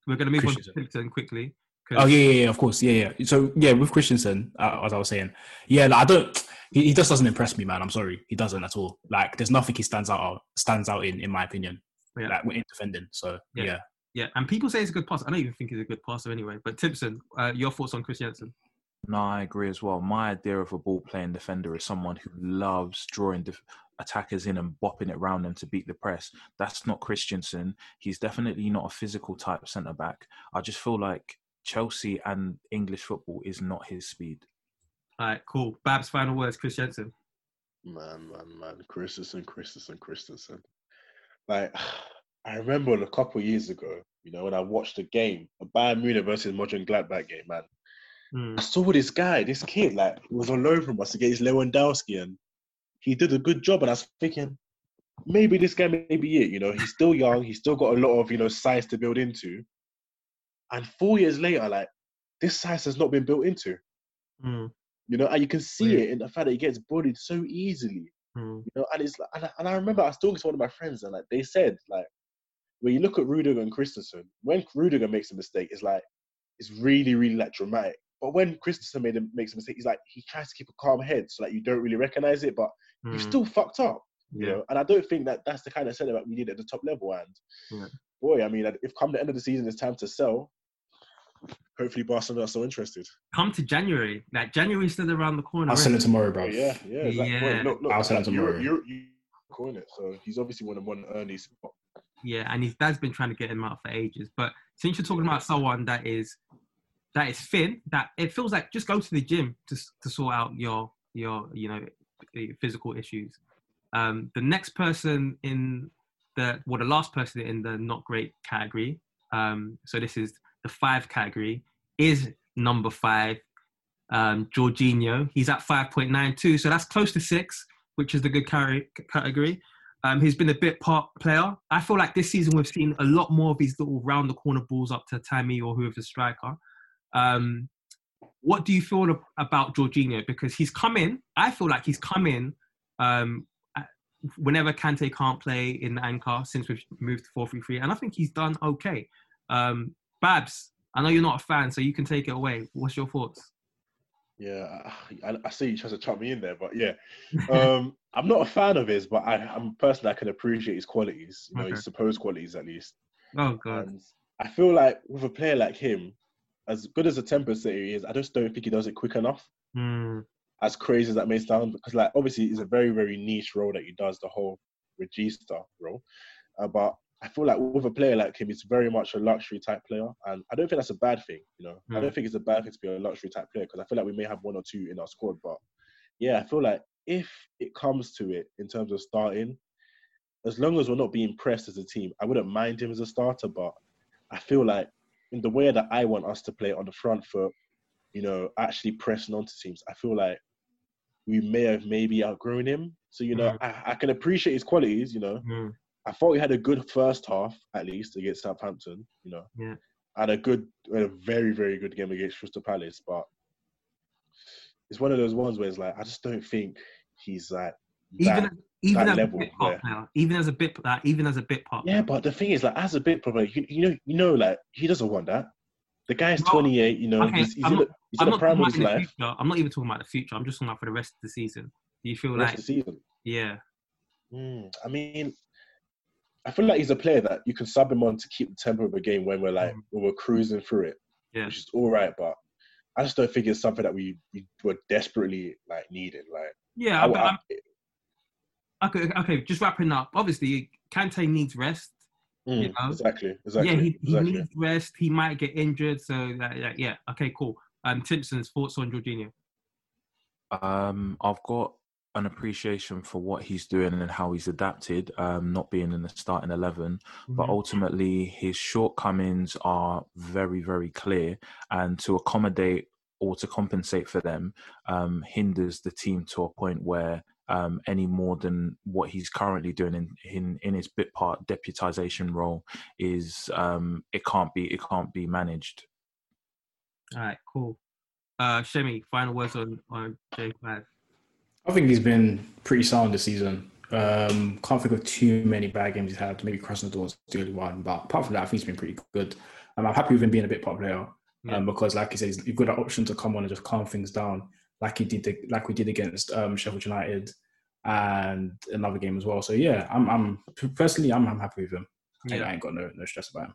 we're gonna move on to Christensen quickly. Oh yeah, yeah, yeah, of course, yeah, yeah. So yeah, with Christensen, uh, as I was saying, yeah, like, I don't. He, he just doesn't impress me, man. I'm sorry, he doesn't at all. Like, there's nothing he stands out of, stands out in, in my opinion. Yeah. Like, in defending, so yeah. yeah. Yeah, and people say he's a good passer. I don't even think he's a good passer anyway. But Timpson, uh, your thoughts on Christensen? No, I agree as well. My idea of a ball-playing defender is someone who loves drawing def- attackers in and bopping it around them to beat the press. That's not Christensen. He's definitely not a physical type centre-back. I just feel like Chelsea and English football is not his speed. All right, cool. Babs, final words, Christensen. Man, man, man. Christensen, Christensen, Christensen. Like... I remember a couple of years ago, you know, when I watched a game, a Bayern Munich versus Mönchengladbach game, man. Mm. I saw this guy, this kid, like, he was on loan from us against Lewandowski, and he did a good job. And I was thinking, maybe this guy may be it, you know. He's still young. He's still got a lot of, you know, size to build into. And four years later, like, this size has not been built into. Mm. You know, and you can see yeah. it in the fact that he gets bodied so easily. Mm. You know, and it's like, and I, and I remember I was talking to one of my friends, and like they said, like, when you look at Rudiger and Christensen, when Rudiger makes a mistake, it's like, it's really, really like dramatic. But when Christensen made a, makes a mistake, he's like, he tries to keep a calm head so that you don't really recognize it, but mm. you're still fucked up, yeah. you know? And I don't think that that's the kind of centre that we need at the top level. And yeah. boy, I mean, if come the end of the season, it's time to sell, hopefully Barcelona are still interested. Come to January. Like, January's still around the corner. I'll sell it tomorrow, bro. Yeah, yeah. Exactly. yeah. Look, look, I'll sell it tomorrow. You're, you're, you're calling it, so he's obviously one of one early spot. Yeah, and his dad's been trying to get him out for ages. But since you're talking about someone that is that is thin, that it feels like just go to the gym to to sort out your your you know physical issues. Um, the next person in the well, the last person in the not great category. Um, so this is the five category. Is number five, um, Jorginho. He's at five point nine two, so that's close to six, which is the good category. Um, he's been a bit part player. I feel like this season we've seen a lot more of these little round-the-corner balls up to Tammy or whoever's the striker. Um, what do you feel about Jorginho? Because he's come in. I feel like he's come in um, whenever Kante can't play in the anchor since we've moved to four three three. And I think he's done okay. Um, Babs, I know you're not a fan, so you can take it away. What's your thoughts? Yeah, I, I see you trying to chuck me in there, but yeah. Um, I'm not a fan of his, but I, I'm a person that can appreciate his qualities, you know, okay. his supposed qualities at least. Oh, God. And I feel like with a player like him, as good as a temper setter he is, I just don't think he does it quick enough. Mm. As crazy as that may sound, because like obviously it's a very, very niche role that he does, the whole regista role. Uh, but I feel like with a player like him, he's very much a luxury type player. And I don't think that's a bad thing, you know. Mm. I don't think it's a bad thing to be a luxury type player because I feel like we may have one or two in our squad. But yeah, I feel like if it comes to it in terms of starting, as long as we're not being pressed as a team, I wouldn't mind him as a starter. But I feel like in the way that I want us to play on the front foot, you know, actually pressing onto teams, I feel like we may have maybe outgrown him. So, you know, mm. I, I can appreciate his qualities, you know. Mm. I thought he had a good first half, at least, against Southampton, you know. Yeah. had a good, had a very, very good game against Crystal Palace, but it's one of those ones where it's like, I just don't think he's like that, even, even that level. Now, even as a bit, uh, even as a bit part. Yeah, now. But the thing is, like, as a bit player, you, you know, you know, like he doesn't want that. The guy's well, twenty-eight. You know, okay, he's, he's I'm in, not, a, he's in the prime of his life. I'm not even talking about the future. I'm just talking about for the rest of the season. Do you feel the like rest of the season? Yeah. Mm, I mean, I feel like he's a player that you can sub him on to keep the tempo of a game when we're like mm. when we're cruising through it, yeah. which is all right, but. I just don't think it's something that we, we were desperately like needed. Like yeah, I, I, I, okay, okay. Just wrapping up. Obviously, Kante needs rest. Mm, you know? Exactly, exactly. Yeah, he, exactly. he needs rest. He might get injured, so that, that, yeah. Okay, cool. Um, Timpson's thoughts on Jorginho? Um, I've got an appreciation for what he's doing and how he's adapted. Um, not being in the starting eleven, mm-hmm. but ultimately his shortcomings are very, very clear, and to accommodate or to compensate for them um, hinders the team to a point where um, any more than what he's currently doing in, in, in his bit part deputisation role is um, it can't be it can't be managed. All right, cool. Uh, Shemi, final words on on J five. I think he's been pretty sound this season. Um, can't think of too many bad games he's had. Maybe Krasnodar's the only one, but apart from that, I think he's been pretty good. Um, I'm happy with him being a bit part player. Yeah. Um, because, like you say, you've got an option to come on and just calm things down, like he did, like we did against um, Sheffield United and another game as well. So yeah, I'm, I'm personally, I'm, I'm happy with him. Yeah. I ain't got no, no stress about him.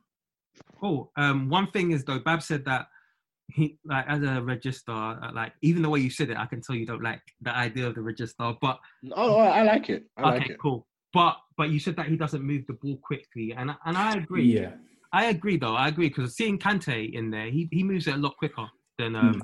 Cool. Um, one thing is though, Bab said that he, like, as a registrar, like even the way you said it, I can tell you don't like the idea of the registrar. But oh, I like it. I okay, like it. Cool. But but you said that he doesn't move the ball quickly, and and I agree. Yeah. I agree, though. I agree, because seeing Kante in there, he, he moves it a lot quicker than um, mm.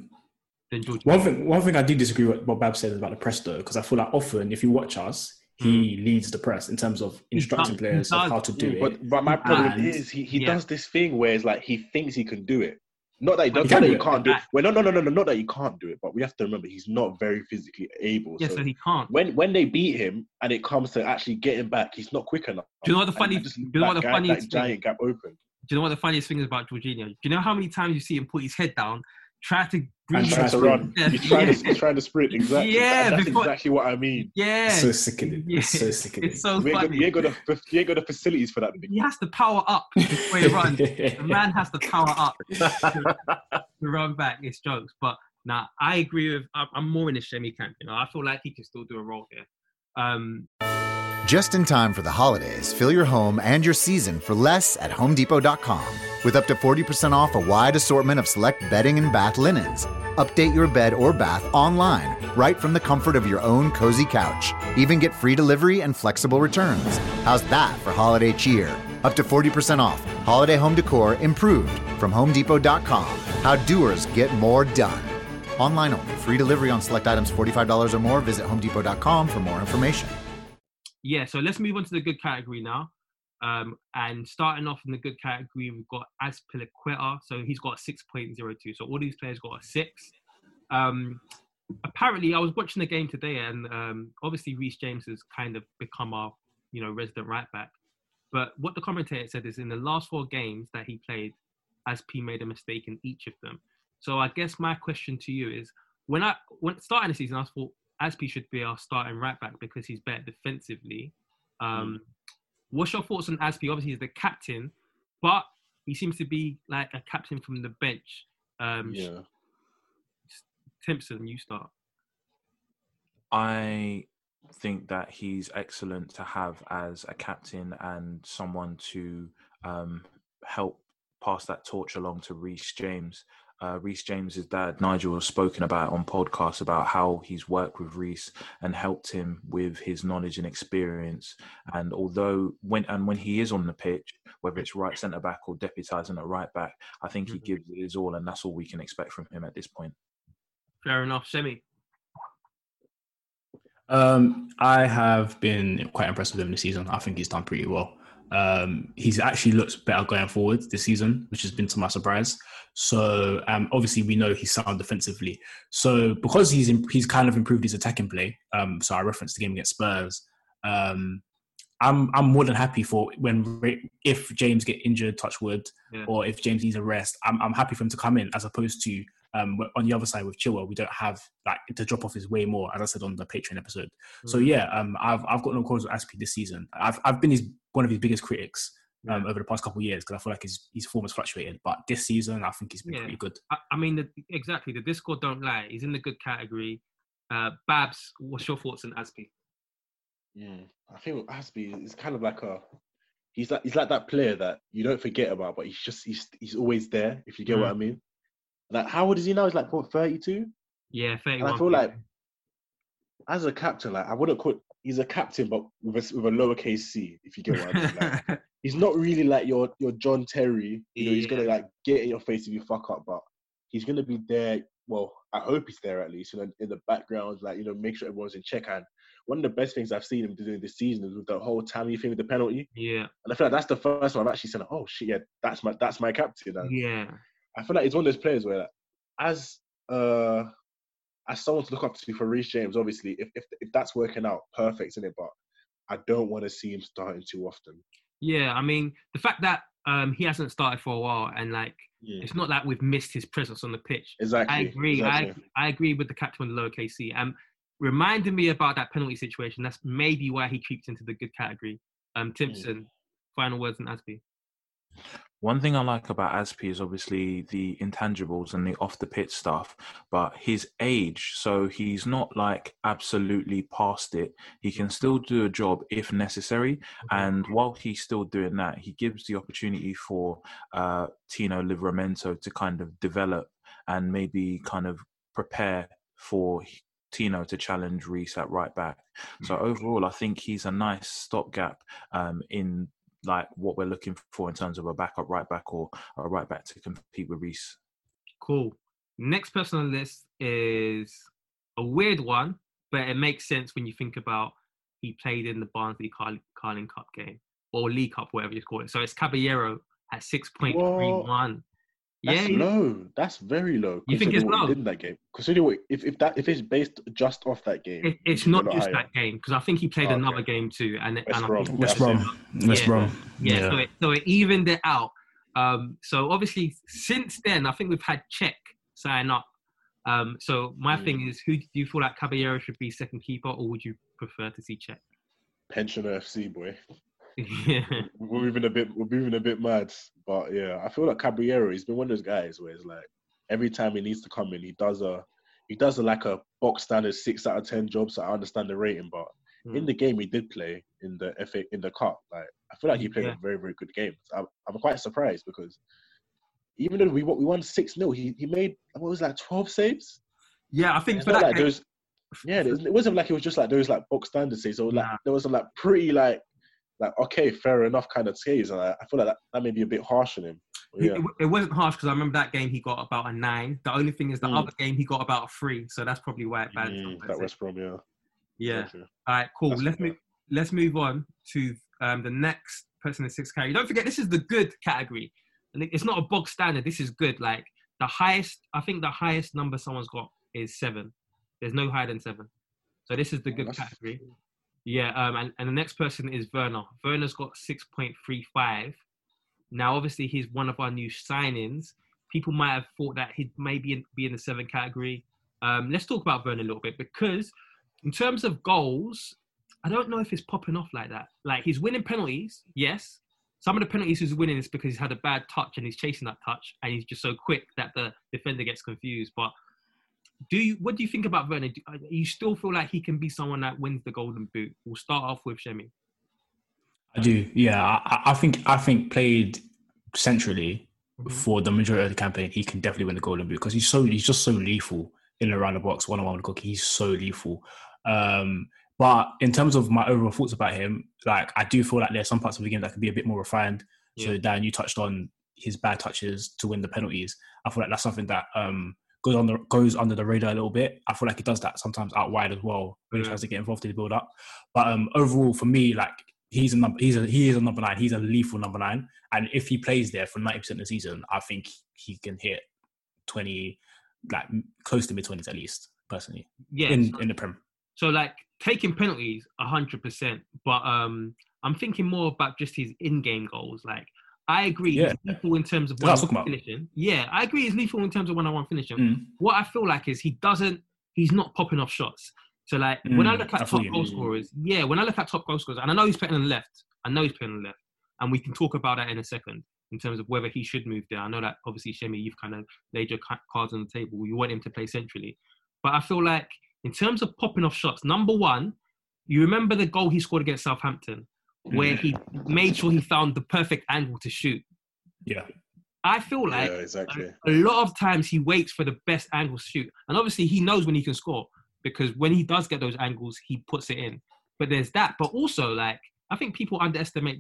than Jorginho. One thing, one thing I do disagree with what Bab said about the press, though, because I feel like often, if you watch us, he mm. leads the press in terms of instructing does, players of how to do it. But, but my problem and, is he, he yeah. does this thing where it's like he thinks he can do it. Not that he, does, not that he can't do it. Well, no, no, no, no, no, not that he can't do it, but we have to remember he's not very physically able. Yes, yeah, so, so he can't. When when they beat him and it comes to actually getting back, he's not quick enough. Do you know what the funny... Do you know what the guy, funny... That giant gap open. Do you know what the funniest thing is about Jorginho? Do you know how many times you see him put his head down, try to... And try to run. He's trying to, he's trying to sprint, exactly. Yeah, that's before, exactly what I mean. Yeah. So sickening. Yeah. So sickening. It's so funny. You ain't got the facilities for that. He has to power up before he runs. The man has to power up to, to run back. It's jokes. But nah, I agree with... I'm more in the Shemi camp. You know, I feel like he can still do a role here. Um... Just in time for the holidays, fill your home and your season for less at home depot dot com. With up to forty percent off a wide assortment of select bedding and bath linens. Update your bed or bath online, right from the comfort of your own cozy couch. Even get free delivery and flexible returns. How's that for holiday cheer? Up to forty percent off. Holiday home decor improved from home depot dot com. How doers get more done. Online only. Free delivery on select items forty-five dollars or more. Visit home depot dot com for more information. Yeah, so let's move on to the good category now. Um, and starting off in the good category, we've got Azpilicueta. So he's got a six point oh two. So all these players got a six. Um, apparently, I was watching the game today, and um, obviously Reese James has kind of become our, you know, resident right back. But what the commentator said is in the last four games that he played, Azpi made a mistake in each of them. So I guess my question to you is, when I when starting the season, I thought, Azpi should be our starting right back because he's better defensively. Um, mm. What's your thoughts on Azpi? Obviously, he's the captain, but he seems to be like a captain from the bench. Um, yeah. Timpson, you start. I think that he's excellent to have as a captain and someone to um, help pass that torch along to Reece James. Uh, Reece James's dad, Nigel, has spoken about on podcasts about how he's worked with Reece and helped him with his knowledge and experience. And although when and when he is on the pitch, whether it's right centre back or deputising at right back, I think he gives it his all, and that's all we can expect from him at this point. Fair enough, Shemi. Um, I have been quite impressed with him this season. I think he's done pretty well. Um, he's actually looks better going forward this season, which has been to my surprise. So um, obviously we know he's sound defensively. So because he's in, he's kind of improved his attacking play. Um, so I referenced the game against Spurs. Um, I'm I'm more than happy for when if James get injured, touch wood, yeah. or if James needs a rest, I'm I'm happy for him to come in, as opposed to um, on the other side with Chilwell, we don't have, like, the drop off is way more, as I said on the Patreon episode. Mm-hmm. So yeah, um, I've I've got no quarrels with Azpi this season. I've I've been his one of his biggest critics um, yeah. over the past couple of years, because I feel like his his form has fluctuated, but this season I think he's been yeah. pretty good. I, I mean, the, exactly the Discord don't lie. He's in the good category. Uh, Babs, what's your thoughts on Azpi? Mm. I think Azpi is kind of like a, he's like he's like that player that you don't forget about, but he's just he's he's always there. If you get mm. what I mean, like, how old is he now? He's like what, thirty-two? Yeah, thirty-one. And I feel like as a captain, like I wouldn't call he's a captain, but with a, with a lowercase c. If you get what I mean, like, he's not really like your your John Terry. You know, yeah. he's gonna like get in your face if you fuck up, but he's gonna be there. Well, I hope he's there at least, you know, in the background, like, you know, make sure everyone's in check. And one of the best things I've seen him doing this season is with the whole Tammy thing with the penalty. Yeah. And I feel like that's the first one I've actually said, oh shit, yeah, that's my that's my captain. And yeah. I feel like it's one of those players where, like, as uh as someone to look up to for Reese James, obviously, if if if that's working out, perfect, isn't it? But I don't want to see him starting too often. Yeah, I mean, the fact that um he hasn't started for a while, and like yeah. it's not like we've missed his presence on the pitch. Exactly. I agree. Exactly. I I agree with the captain with the lowercase c. Um, reminding me about that penalty situation. That's maybe why he creeps into the good category. Um, Timpson, mm. final words on Azpi. One thing I like about Azpi is obviously the intangibles and the off-the-pitch stuff, but his age, so he's not like absolutely past it. He can still do a job if necessary, and while he's still doing that, he gives the opportunity for uh, Tino Livramento to kind of develop and maybe kind of prepare for Tino to challenge Reese at right back. So overall, I think he's a nice stopgap um, in like what we're looking for in terms of a backup right back or a right back to compete with Reese. Cool. Next person on the list is a weird one, but it makes sense when you think about he played in the Barnsley Car- Carling Cup game or League Cup, whatever you call it. So it's Caballero at six point three one. That's yeah, low. That's very low. You think it's low? In that game, considering if if that if it's based just off that game, it, it's not just higher. That game, because I think he played oh, okay. another game too, and West Brom, West Brom, West Brom. Yeah, yeah. So, it, so it evened it out. Um, so obviously since then, I think we've had Czech sign up. Um, so my mm. thing is, who do you feel like Caballero should be second keeper, or would you prefer to see Czech? Pensioner F C boy. Yeah. We're moving a bit. We're moving a bit mad, but yeah, I feel like Caballero. He's been one of those guys where it's like every time he needs to come in, he does a, he does a, like a box standard six out of ten job. So I understand the rating, but mm. in the game he did play in the F A in the cup, like I feel like he played yeah. a very very good game. I'm I'm quite surprised, because even though we we won six nil, he he made what was it, like twelve saves. Yeah, I think for that. Like game... those, yeah, it wasn't like it was just like those like box standard saves. Or like nah. there was some like pretty like. Like, okay, fair enough kind of saves. And I, I feel like that, that may be a bit harsh on him. Yeah. It, it wasn't harsh, because I remember that game he got about a nine. The only thing is the mm. other game he got about a three. So that's probably why it bad. Mm, that West Brom, yeah. Yeah. Gotcha. All right, cool. That's let's move, Let's move on to um, the next person in sixth category. Don't forget, this is the good category. And it's not a bog standard. This is good. Like, the highest, I think the highest number someone's got is seven. There's no higher than seven. So this is the good oh, category. Yeah, um, and, and the next person is Werner. Werner's got six point three five. Now, obviously, he's one of our new signings. People might have thought that he'd maybe in, be in the seventh category. Um, let's talk about Werner a little bit, because in terms of goals, I don't know if he's popping off like that. Like, he's winning penalties, yes. Some of the penalties he's winning is because he's had a bad touch and he's chasing that touch, and he's just so quick that the defender gets confused. But Do you, what do you think about Werner? Do you still feel like he can be someone that wins the Golden Boot? We'll start off with Shemi. I do, yeah. I, I think I think played centrally mm-hmm. for the majority of the campaign, he can definitely win the Golden Boot, because he's so he's just so lethal in and around the box, one on one with Koki. He's so lethal. Um, but in terms of my overall thoughts about him, like I do feel like there's some parts of the game that could be a bit more refined. Yeah. So Dan, you touched on his bad touches to win the penalties. I feel like that's something that. Um, Goes, on the, goes under the radar a little bit. I feel like he does that sometimes out wide as well when he tries to get involved in the build up. But um, overall, for me, like he's a number, he's a, he is a number nine. He's a lethal number nine. And if he plays there for ninety percent of the season, I think he can hit twenty, like close to mid twenties at least. Personally, yeah, in, so, in the Prem. So like taking penalties, a hundred percent. But um, I'm thinking more about just his in-game goals. Like, I agree yeah. he's lethal in terms of one-on-one finishing. Yeah, I agree he's lethal in terms of one-on-one finishing. Mm. What I feel like is he doesn't, he's not popping off shots. So, like, mm, when I look at I top goal scorers, yeah, when I look at top goal scorers, and I know he's playing on the left, I know he's playing on the left, and we can talk about that in a second in terms of whether he should move there. I know that, obviously, Shemi, you've kind of laid your cards on the table. You want him to play centrally. But I feel like, in terms of popping off shots, number one, you remember the goal he scored against Southampton, where he made sure he found the perfect angle to shoot. Yeah. I feel like yeah, exactly. a, a lot of times he waits for the best angle to shoot. And obviously he knows when he can score, because when he does get those angles, he puts it in. But there's that. But also, like, I think people underestimate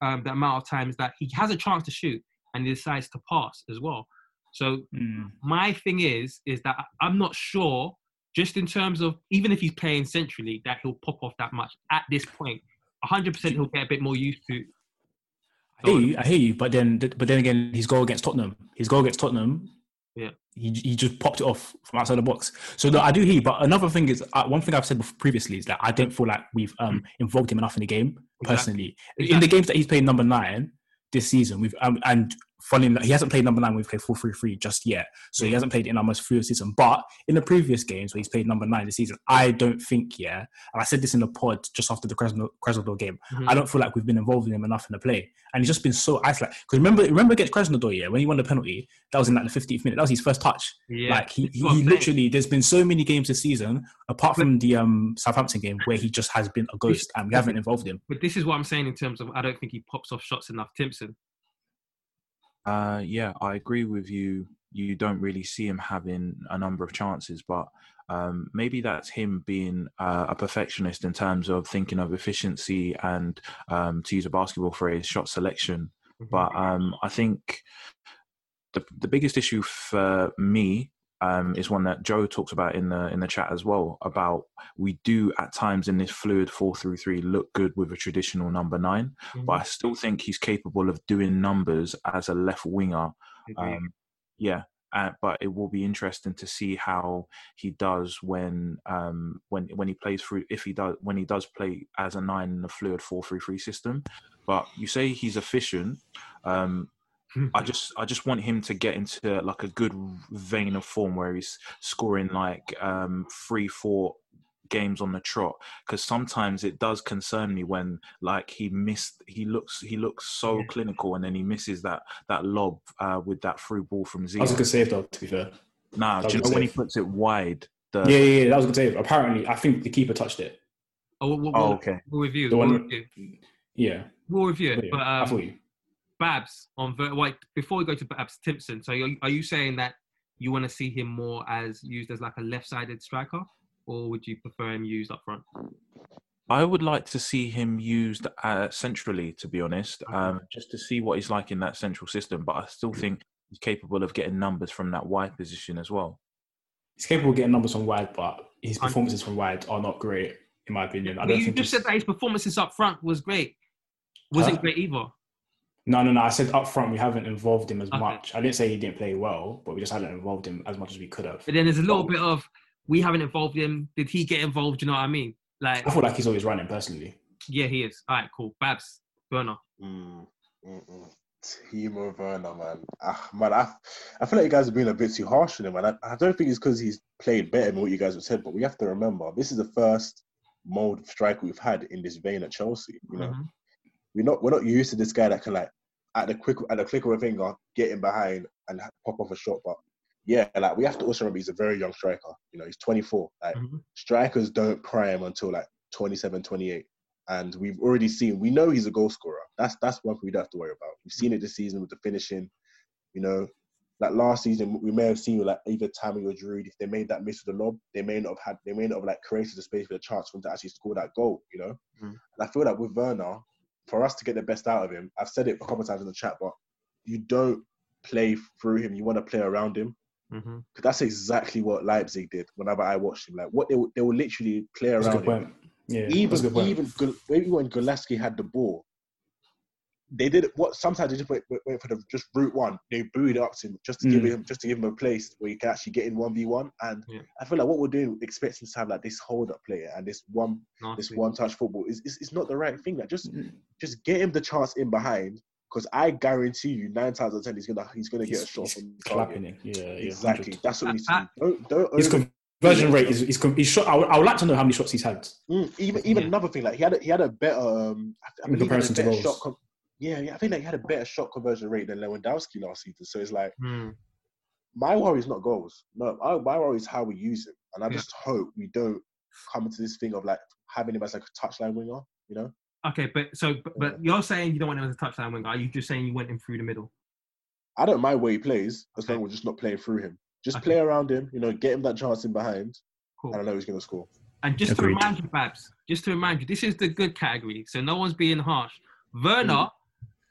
um, the amount of times that he has a chance to shoot and he decides to pass as well. So mm. my thing is, is that I'm not sure, just in terms of, even if he's playing centrally, that he'll pop off that much at this point. one hundred percent he'll get a bit more used to. I hear you, I hear you, but then, but then again, his goal against Tottenham, his goal against Tottenham, yeah, he he just popped it off from outside the box. So no, I do hear you, but another thing is, uh, one thing I've said before, previously, is that I don't feel like we've um, involved him enough in the game. Personally, exactly. Exactly. In the games that he's played number nine this season, we've um, and funny enough, he hasn't played number nine. We've played four three three just yet, so yeah. he hasn't played in our most previous season. But in the previous games where he's played number nine this season, I don't think, yeah, and I said this in the pod just after the Krasnodar game, mm-hmm. I don't feel like we've been involving him enough in the play, and he's just been so isolated. Because remember, remember against Krasnodar, yeah, when he won the penalty, that was in like the fifteenth minute. That was his first touch. Yeah. Like he, he, he literally. There's been so many games this season, apart from the um, Southampton game, where he just has been a ghost, and we haven't involved him. But this is what I'm saying in terms of I don't think he pops off shots enough, Timpson. Uh, yeah, I agree with you. You don't really see him having a number of chances, but um, maybe that's him being uh, a perfectionist in terms of thinking of efficiency and, um, to use a basketball phrase, shot selection. Mm-hmm. But um, I think the the biggest issue for me um, is one that Joe talks about in the in the chat as well, about we do at times in this fluid four three three look good with a traditional number nine, mm-hmm. but I still think he's capable of doing numbers as a left winger. Mm-hmm. Um, yeah, uh, but it will be interesting to see how he does when um, when when he plays through, if he does, when he does play as a nine in the fluid four three three system. But you say he's efficient. Um, I just, I just want him to get into like a good vein of form where he's scoring like um, three, four games on the trot. Because sometimes it does concern me when like he missed, he looks, he looks so yeah. clinical, and then he misses that that lob uh, with that through ball from Ziyech. That was a good save, though. To be fair, nah, do you know when he puts it wide? The... Yeah, yeah, yeah, that was a good save. Apparently, I think the keeper touched it. Oh, we'll, we'll, oh okay. We'll review. The one, we'll review. Yeah, we'll review it. But um... I thought you. Babs, on Ver- like, before we go to Babs, Timpson, so are you saying that you want to see him more as used as like a left-sided striker, or would you prefer him used up front? I would like to see him used uh, centrally, to be honest, um, just to see what he's like in that central system. But I still think he's capable of getting numbers from that wide position as well. He's capable of getting numbers from wide, but his performances from wide are not great, in my opinion. I don't you think just said that his performances up front was great. Wasn't huh? great either. No, no, no. I said up front we haven't involved him as okay. much. I didn't say he didn't play well, but we just haven't involved him as much as we could have. But then there's a little but, bit of we haven't involved him. Did he get involved? Do you know what I mean? Like I feel like he's always running personally. Yeah, he is. All right, cool. Babs, Werner. Mm, Timo Werner, man. Ah, man, I, I feel like you guys have been a bit too harsh on him, man. I, I don't think it's because he's played better than what you guys have said, but we have to remember this is the first mold of strike we've had in this vein at Chelsea. You know. Mm-hmm. We're not we're not used to this guy that can like at the quick at the click of a finger get in behind and pop off a shot. But yeah, like we have to also remember he's a very young striker. You know, he's twenty-four. Like mm-hmm. strikers don't prime until like twenty-seven, twenty-eight. And we've already seen we know he's a goal scorer. That's that's one thing we don't have to worry about. We've seen it this season with the finishing. You know, like last season we may have seen like either Tammy or Giroud, if they made that miss with the lob, they may not have had they may not have like created the space for the chance for him to actually score that goal. You know, mm-hmm. and I feel like with Werner, for us to get the best out of him, I've said it a couple of times in the chat, but you don't play through him. You want to play around him. Because mm-hmm. that's exactly what Leipzig did whenever I watched him. Like what They, they will literally play around him. Yeah, even, even, even when Golaski had the ball, they did what sometimes they just wait, wait, wait for them, just route one. They booed up to him just to mm. give him just to give him a place where he can actually get in one v one. And yeah. I feel like what we're doing, expecting to have like this hold up player and this one Nothing. this one touch football is it's not the right thing. Like just mm. just get him the chance in behind, because I guarantee you nine times out of ten he's gonna he's gonna he's, get a shot from clapping it. Yeah, exactly. Yeah, that's what we need to do. Don't, don't it's over- Conversion rate is, is, is shot. I would, I would like to know how many shots he's had. Mm, even even yeah. another thing, like he had a, he had a better um, I, I in comparison to goals. Con- yeah, yeah, I think like he had a better shot conversion rate than Lewandowski last season. So it's like mm. my worry is not goals. No, I, my worry is how we use him, and I yeah. just hope we don't come into this thing of like having him as like a touchline winger. You know? Okay, but so but, but yeah. you're saying you don't want him as a touchline winger. Are you just saying you want him through the middle? I don't mind where he plays as okay. long as we're just not playing through him. Just okay. play around him, you know, get him that chance in behind, cool. and I know he's going to score. And just Agreed. to remind you, Babs, just to remind you, this is the good category, so no one's being harsh. Werner, mm.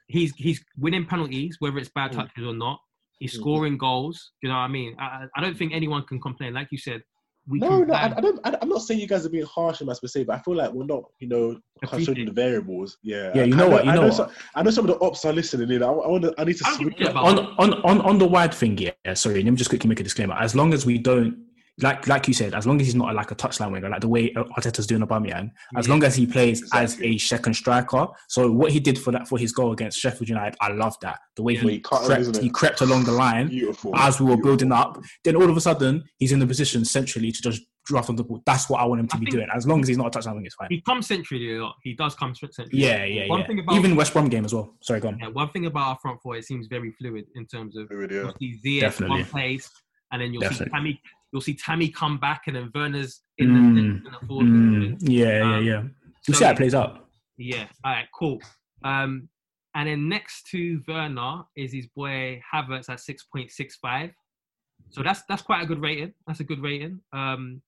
he's he's winning penalties, whether it's bad mm. touches or not. He's scoring mm. goals, you know what I mean? I, I don't think anyone can complain. Like you said, we No, can no, I, I don't, I, I'm not saying you guys are being harsh in my specific, but I feel like we're not, you know, considering the variables. Yeah, yeah, you know I, what, you I know, know what? Some, I know some of the ops are listening in. I, I, want to, I need to... I switch on, on, on, on the wide thing, yeah, sorry, let me just quickly make a disclaimer. As long as we don't, like like you said, as long as he's not like a touchline winger, like the way Arteta's doing Aubameyang, as yeah, long as he plays exactly. as a second striker. So what he did for that for his goal against Sheffield United, I love that. The way yeah, he, he, crept, he crept along the line Beautiful. as we were Beautiful. building up. Then all of a sudden, he's in the position centrally to just draft on the ball. That's what I want him to I be doing. As long as he's not a touchline winger, it's fine. He comes centrally a lot. He does come centrally. Yeah, yeah, one yeah. Thing about Even West Brom game as well. Sorry, go on. Yeah, one thing about our front four, it seems very fluid in terms of fluid, yeah. you see Ziyech in one place, and then you'll Definitely. see Tammy... You'll see Tammy come back, and then Werner's in the, mm, in the forward. Mm, yeah, um, yeah, yeah. We'll so see how it plays out. Yeah. All right. Cool. Um, and then next to Werner is his boy Havertz at six point six five. So that's that's quite a good rating. That's a good rating. Um,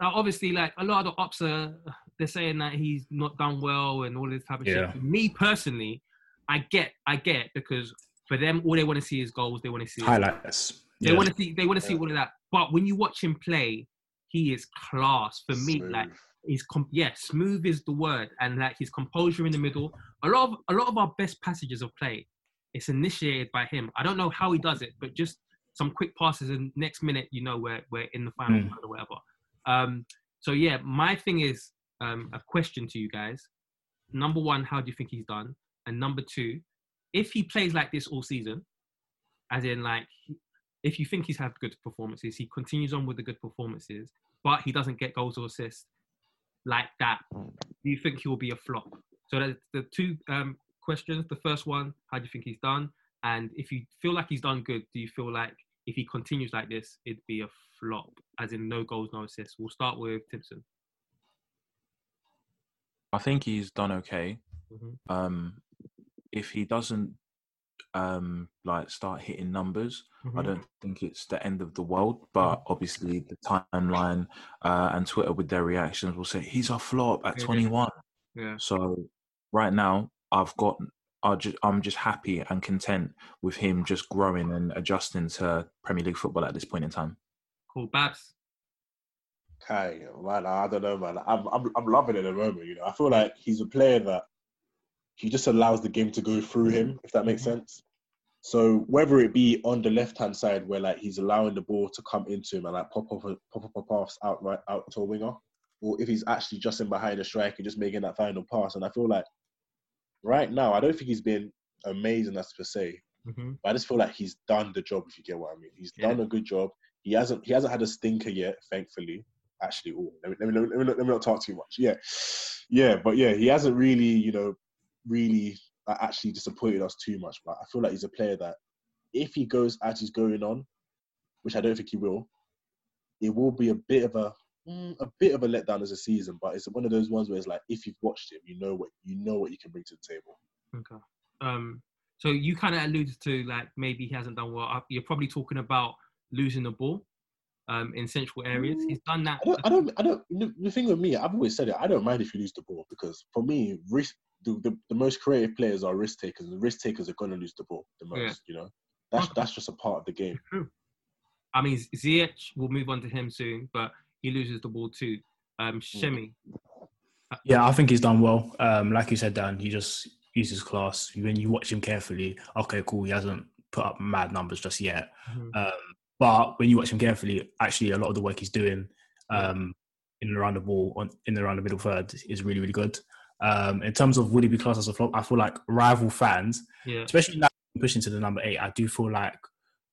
obviously, like a lot of the ops are they're saying that he's not done well and all this type of yeah. shit. For me personally, I get, I get because for them, all they want to see is goals. They want to see highlights. They yeah. want to see. They want to see yeah. all of that. But when you watch him play, he is class for me. Smooth. Like he's com- yeah, smooth is the word, and like his composure in the middle. A lot of a lot of our best passages of play, it's initiated by him. I don't know how he does it, but just some quick passes, and next minute you know we're we're in the final mm. or whatever. Um, so yeah, my thing is um, a question to you guys. Number one, how do you think he's done? And number two, if he plays like this all season, as in like. If you think he's had good performances, he continues on with the good performances, but he doesn't get goals or assists like that. Do you think he will be a flop? So the, the two um, questions. The first one, how do you think he's done? And if you feel like he's done good, do you feel like if he continues like this, it'd be a flop, as in no goals, no assists? We'll start with Timson. I think he's done okay. Mm-hmm. Um, if he doesn't, Um, like start hitting numbers. Mm-hmm. I don't think it's the end of the world, but obviously the timeline uh, and Twitter with their reactions will say he's a flop at twenty-one. Yeah. So right now, I've got. I just, I'm just happy and content with him just growing and adjusting to Premier League football at this point in time. Cool, Babs. Okay, man. I don't know, man. I'm, I'm, I'm loving it at the moment. You know, I feel like he's a player that. He just allows the game to go through him, if that makes sense. So whether it be on the left-hand side where like he's allowing the ball to come into him and like pop off, pop up, pop offs out right out to a winger, or if he's actually just in behind the striker, just making that final pass. And I feel like right now, I don't think he's been amazing, that's per se. Mm-hmm. But I just feel like he's done the job, if you get what I mean. He's yeah. done a good job. He hasn't he hasn't had a stinker yet, thankfully. Actually, oh, let me let me, let me, let me not talk too much. Yeah, yeah, but yeah, he hasn't really, you know. really uh, actually disappointed us too much, but I feel like he's a player that if he goes as he's going on, which I don't think he will, it will be a bit of a mm, a bit of a letdown as a season, but it's one of those ones where it's like if you've watched him, you know what you know what you can bring to the table. Okay. Um, so you kind of alluded to like maybe he hasn't done well. You're probably talking about losing the ball um, in central areas. Mm, he's done that. I don't, I don't I don't the thing with me, I've always said it, I don't mind if you lose the ball because for me, risk The, the, the most creative players are risk takers. The risk takers are going to lose the ball the most, yeah. you know. That's okay. that's just a part of the game. True. I mean, Ziyech, will move on to him soon, but he loses the ball too. Um, Shemi. Yeah, I think he's done well. Um, like you said, Dan, he just he's his class. When you watch him carefully, okay, cool, he hasn't put up mad numbers just yet. Mm-hmm. Um, but when you watch him carefully, actually a lot of the work he's doing um, in and around the ball, on, in and around the middle third is really, really good. Um, in terms of would he be classed as a flop, I feel like rival fans, yeah. especially now pushing to the number eight, I do feel like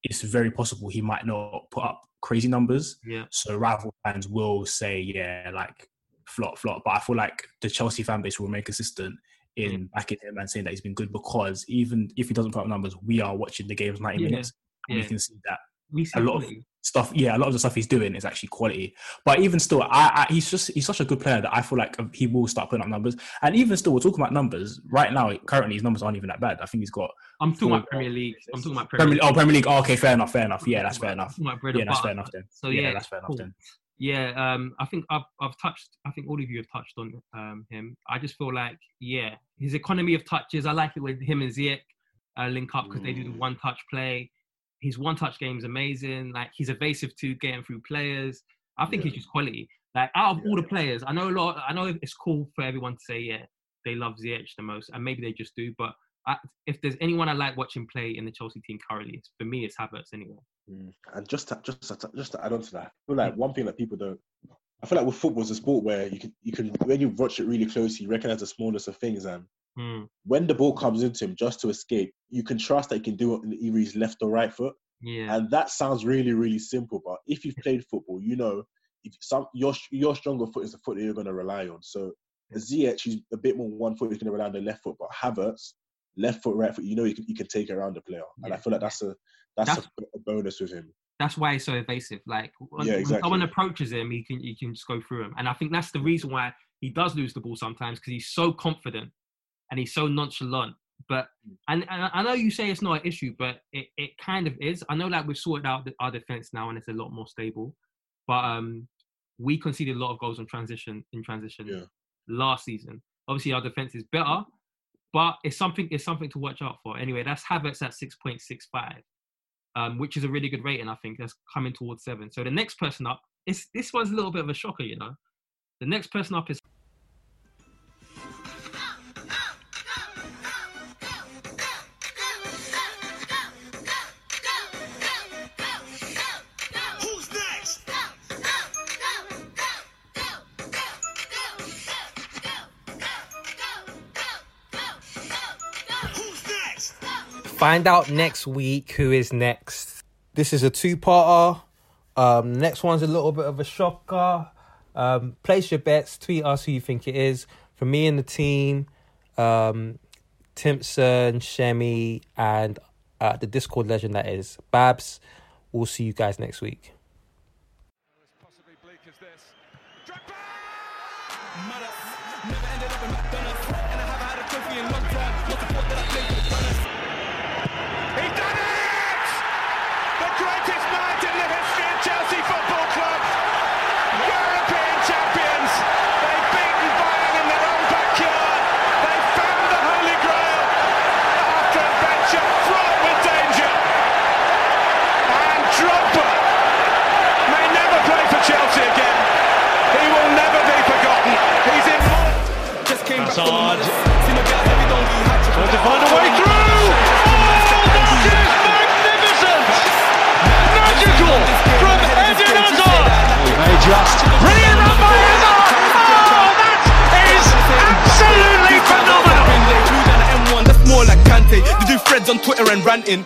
it's very possible he might not put up crazy numbers. Yeah. So rival fans will say, yeah, like flop, flop. But I feel like the Chelsea fan base will remain consistent in yeah. backing him and saying that he's been good, because even if he doesn't put up numbers, we are watching the games ninety yeah. minutes and yeah. we can see that. We see a lot quality. of stuff, yeah, a lot of the stuff he's doing is actually quality. But even still, I, I he's just he's such a good player that I feel like he will start putting up numbers. And even still, we're talking about numbers right now. Currently, his numbers aren't even that bad. I think he's got. I'm talking about Premier League. I'm talking about Premier League. Oh, Premier League. Oh, okay, fair enough, fair enough. Yeah, that's fair enough. Yeah, that's fair enough then. So yeah, that's fair enough then. Yeah, um, I think I've I've touched. I think all of you have touched on um, him. I just feel like yeah, his economy of touches. I like it when him and Ziyech uh, link up because mm. they do the one touch play. His one-touch game is amazing. Like, he's evasive to getting through players. I think yeah. he's just quality. Like, out of yeah. all the players, I know a lot. I know it's cool for everyone to say, yeah, they love Ziyech the most, and maybe they just do. But I, if there's anyone I like watching play in the Chelsea team currently, it's, for me, it's Havertz anyway. Mm. And just to, just to, just to add on to that, I feel like yeah. one thing that people don't. I feel like with football, it's a sport where you can you can when you watch it really closely, you recognise the smallness of things and. Mm. When the ball comes into him just to escape, you can trust that he can do it on either his left or right foot. Yeah. And that sounds really, really simple. But if you've played football, you know if some your your stronger foot is the foot that you're going to rely on. So Ziyech, he's a bit more one foot, he's going to rely on the left foot. But Havertz, left foot, right foot, you know you can, you can take it around the player. Yeah. And I feel like that's a that's, that's a, a bonus with him. That's why he's so evasive. Like when, yeah, exactly. when someone approaches him, he can, he can just go through him. And I think that's the reason why he does lose the ball sometimes, because he's so confident. And he's so nonchalant. But and, and I know you say it's not an issue, but it, it kind of is. I know, like, we've sorted out the, our defense now, and it's a lot more stable. But um, we conceded a lot of goals on transition in transition yeah. last season. Obviously, our defense is better, but it's something it's something to watch out for. Anyway, that's Havertz at six point six five, um, which is a really good rating. I think that's coming towards seven. So the next person up is this one's a little bit of a shocker, you know. The next person up is. Find out next week who is next. This is a two-parter. Um, next one's a little bit of a shocker. Um, place your bets. Tweet us who you think it is. For me and the team, um, Timpson, Shemi, and uh, the Discord legend that is Babs. We'll see you guys next week. Possibly bleak as this. Never ended up in McDonald's, and I haven't had a coffee in a long time. Not the fault that I played for the Gunners. Greatest night in the history of Chelsea Football Club. European champions. They've beaten Bayern in their own backyard. They've found the Holy Grail after a venture fraught with danger. And Drogba may never play for Chelsea again. He will never be forgotten. He's in Holland. Just came back from the Trying to find a way through. Oh, Magical from Eden Hazard. They just brilliant on by Hazard. Oh, that is absolutely phenomenal. That's more like Kante. They do threads on Twitter and ranting,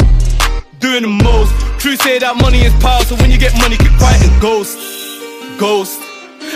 doing the most. True say that money is power, so when you get money, keep quiet and ghost, ghost.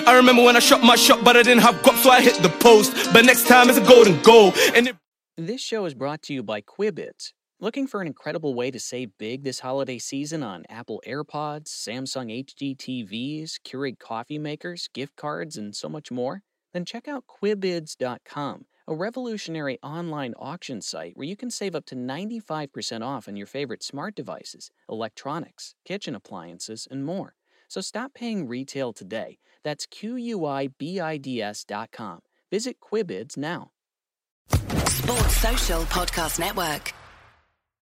I remember when I shot my shot, but I didn't have guap, so I hit the post. But next time it's a golden goal. And it- this show is brought to you by Quibbit. Looking for an incredible way to save big this holiday season on Apple AirPods, Samsung H D T Vs, Keurig coffee makers, gift cards, and so much more? Then check out Quibids dot com, a revolutionary online auction site where you can save up to ninety-five percent off on your favorite smart devices, electronics, kitchen appliances, and more. So stop paying retail today. That's Q U I B I D S dot com. Visit Quibids now. Sports Social Podcast Network.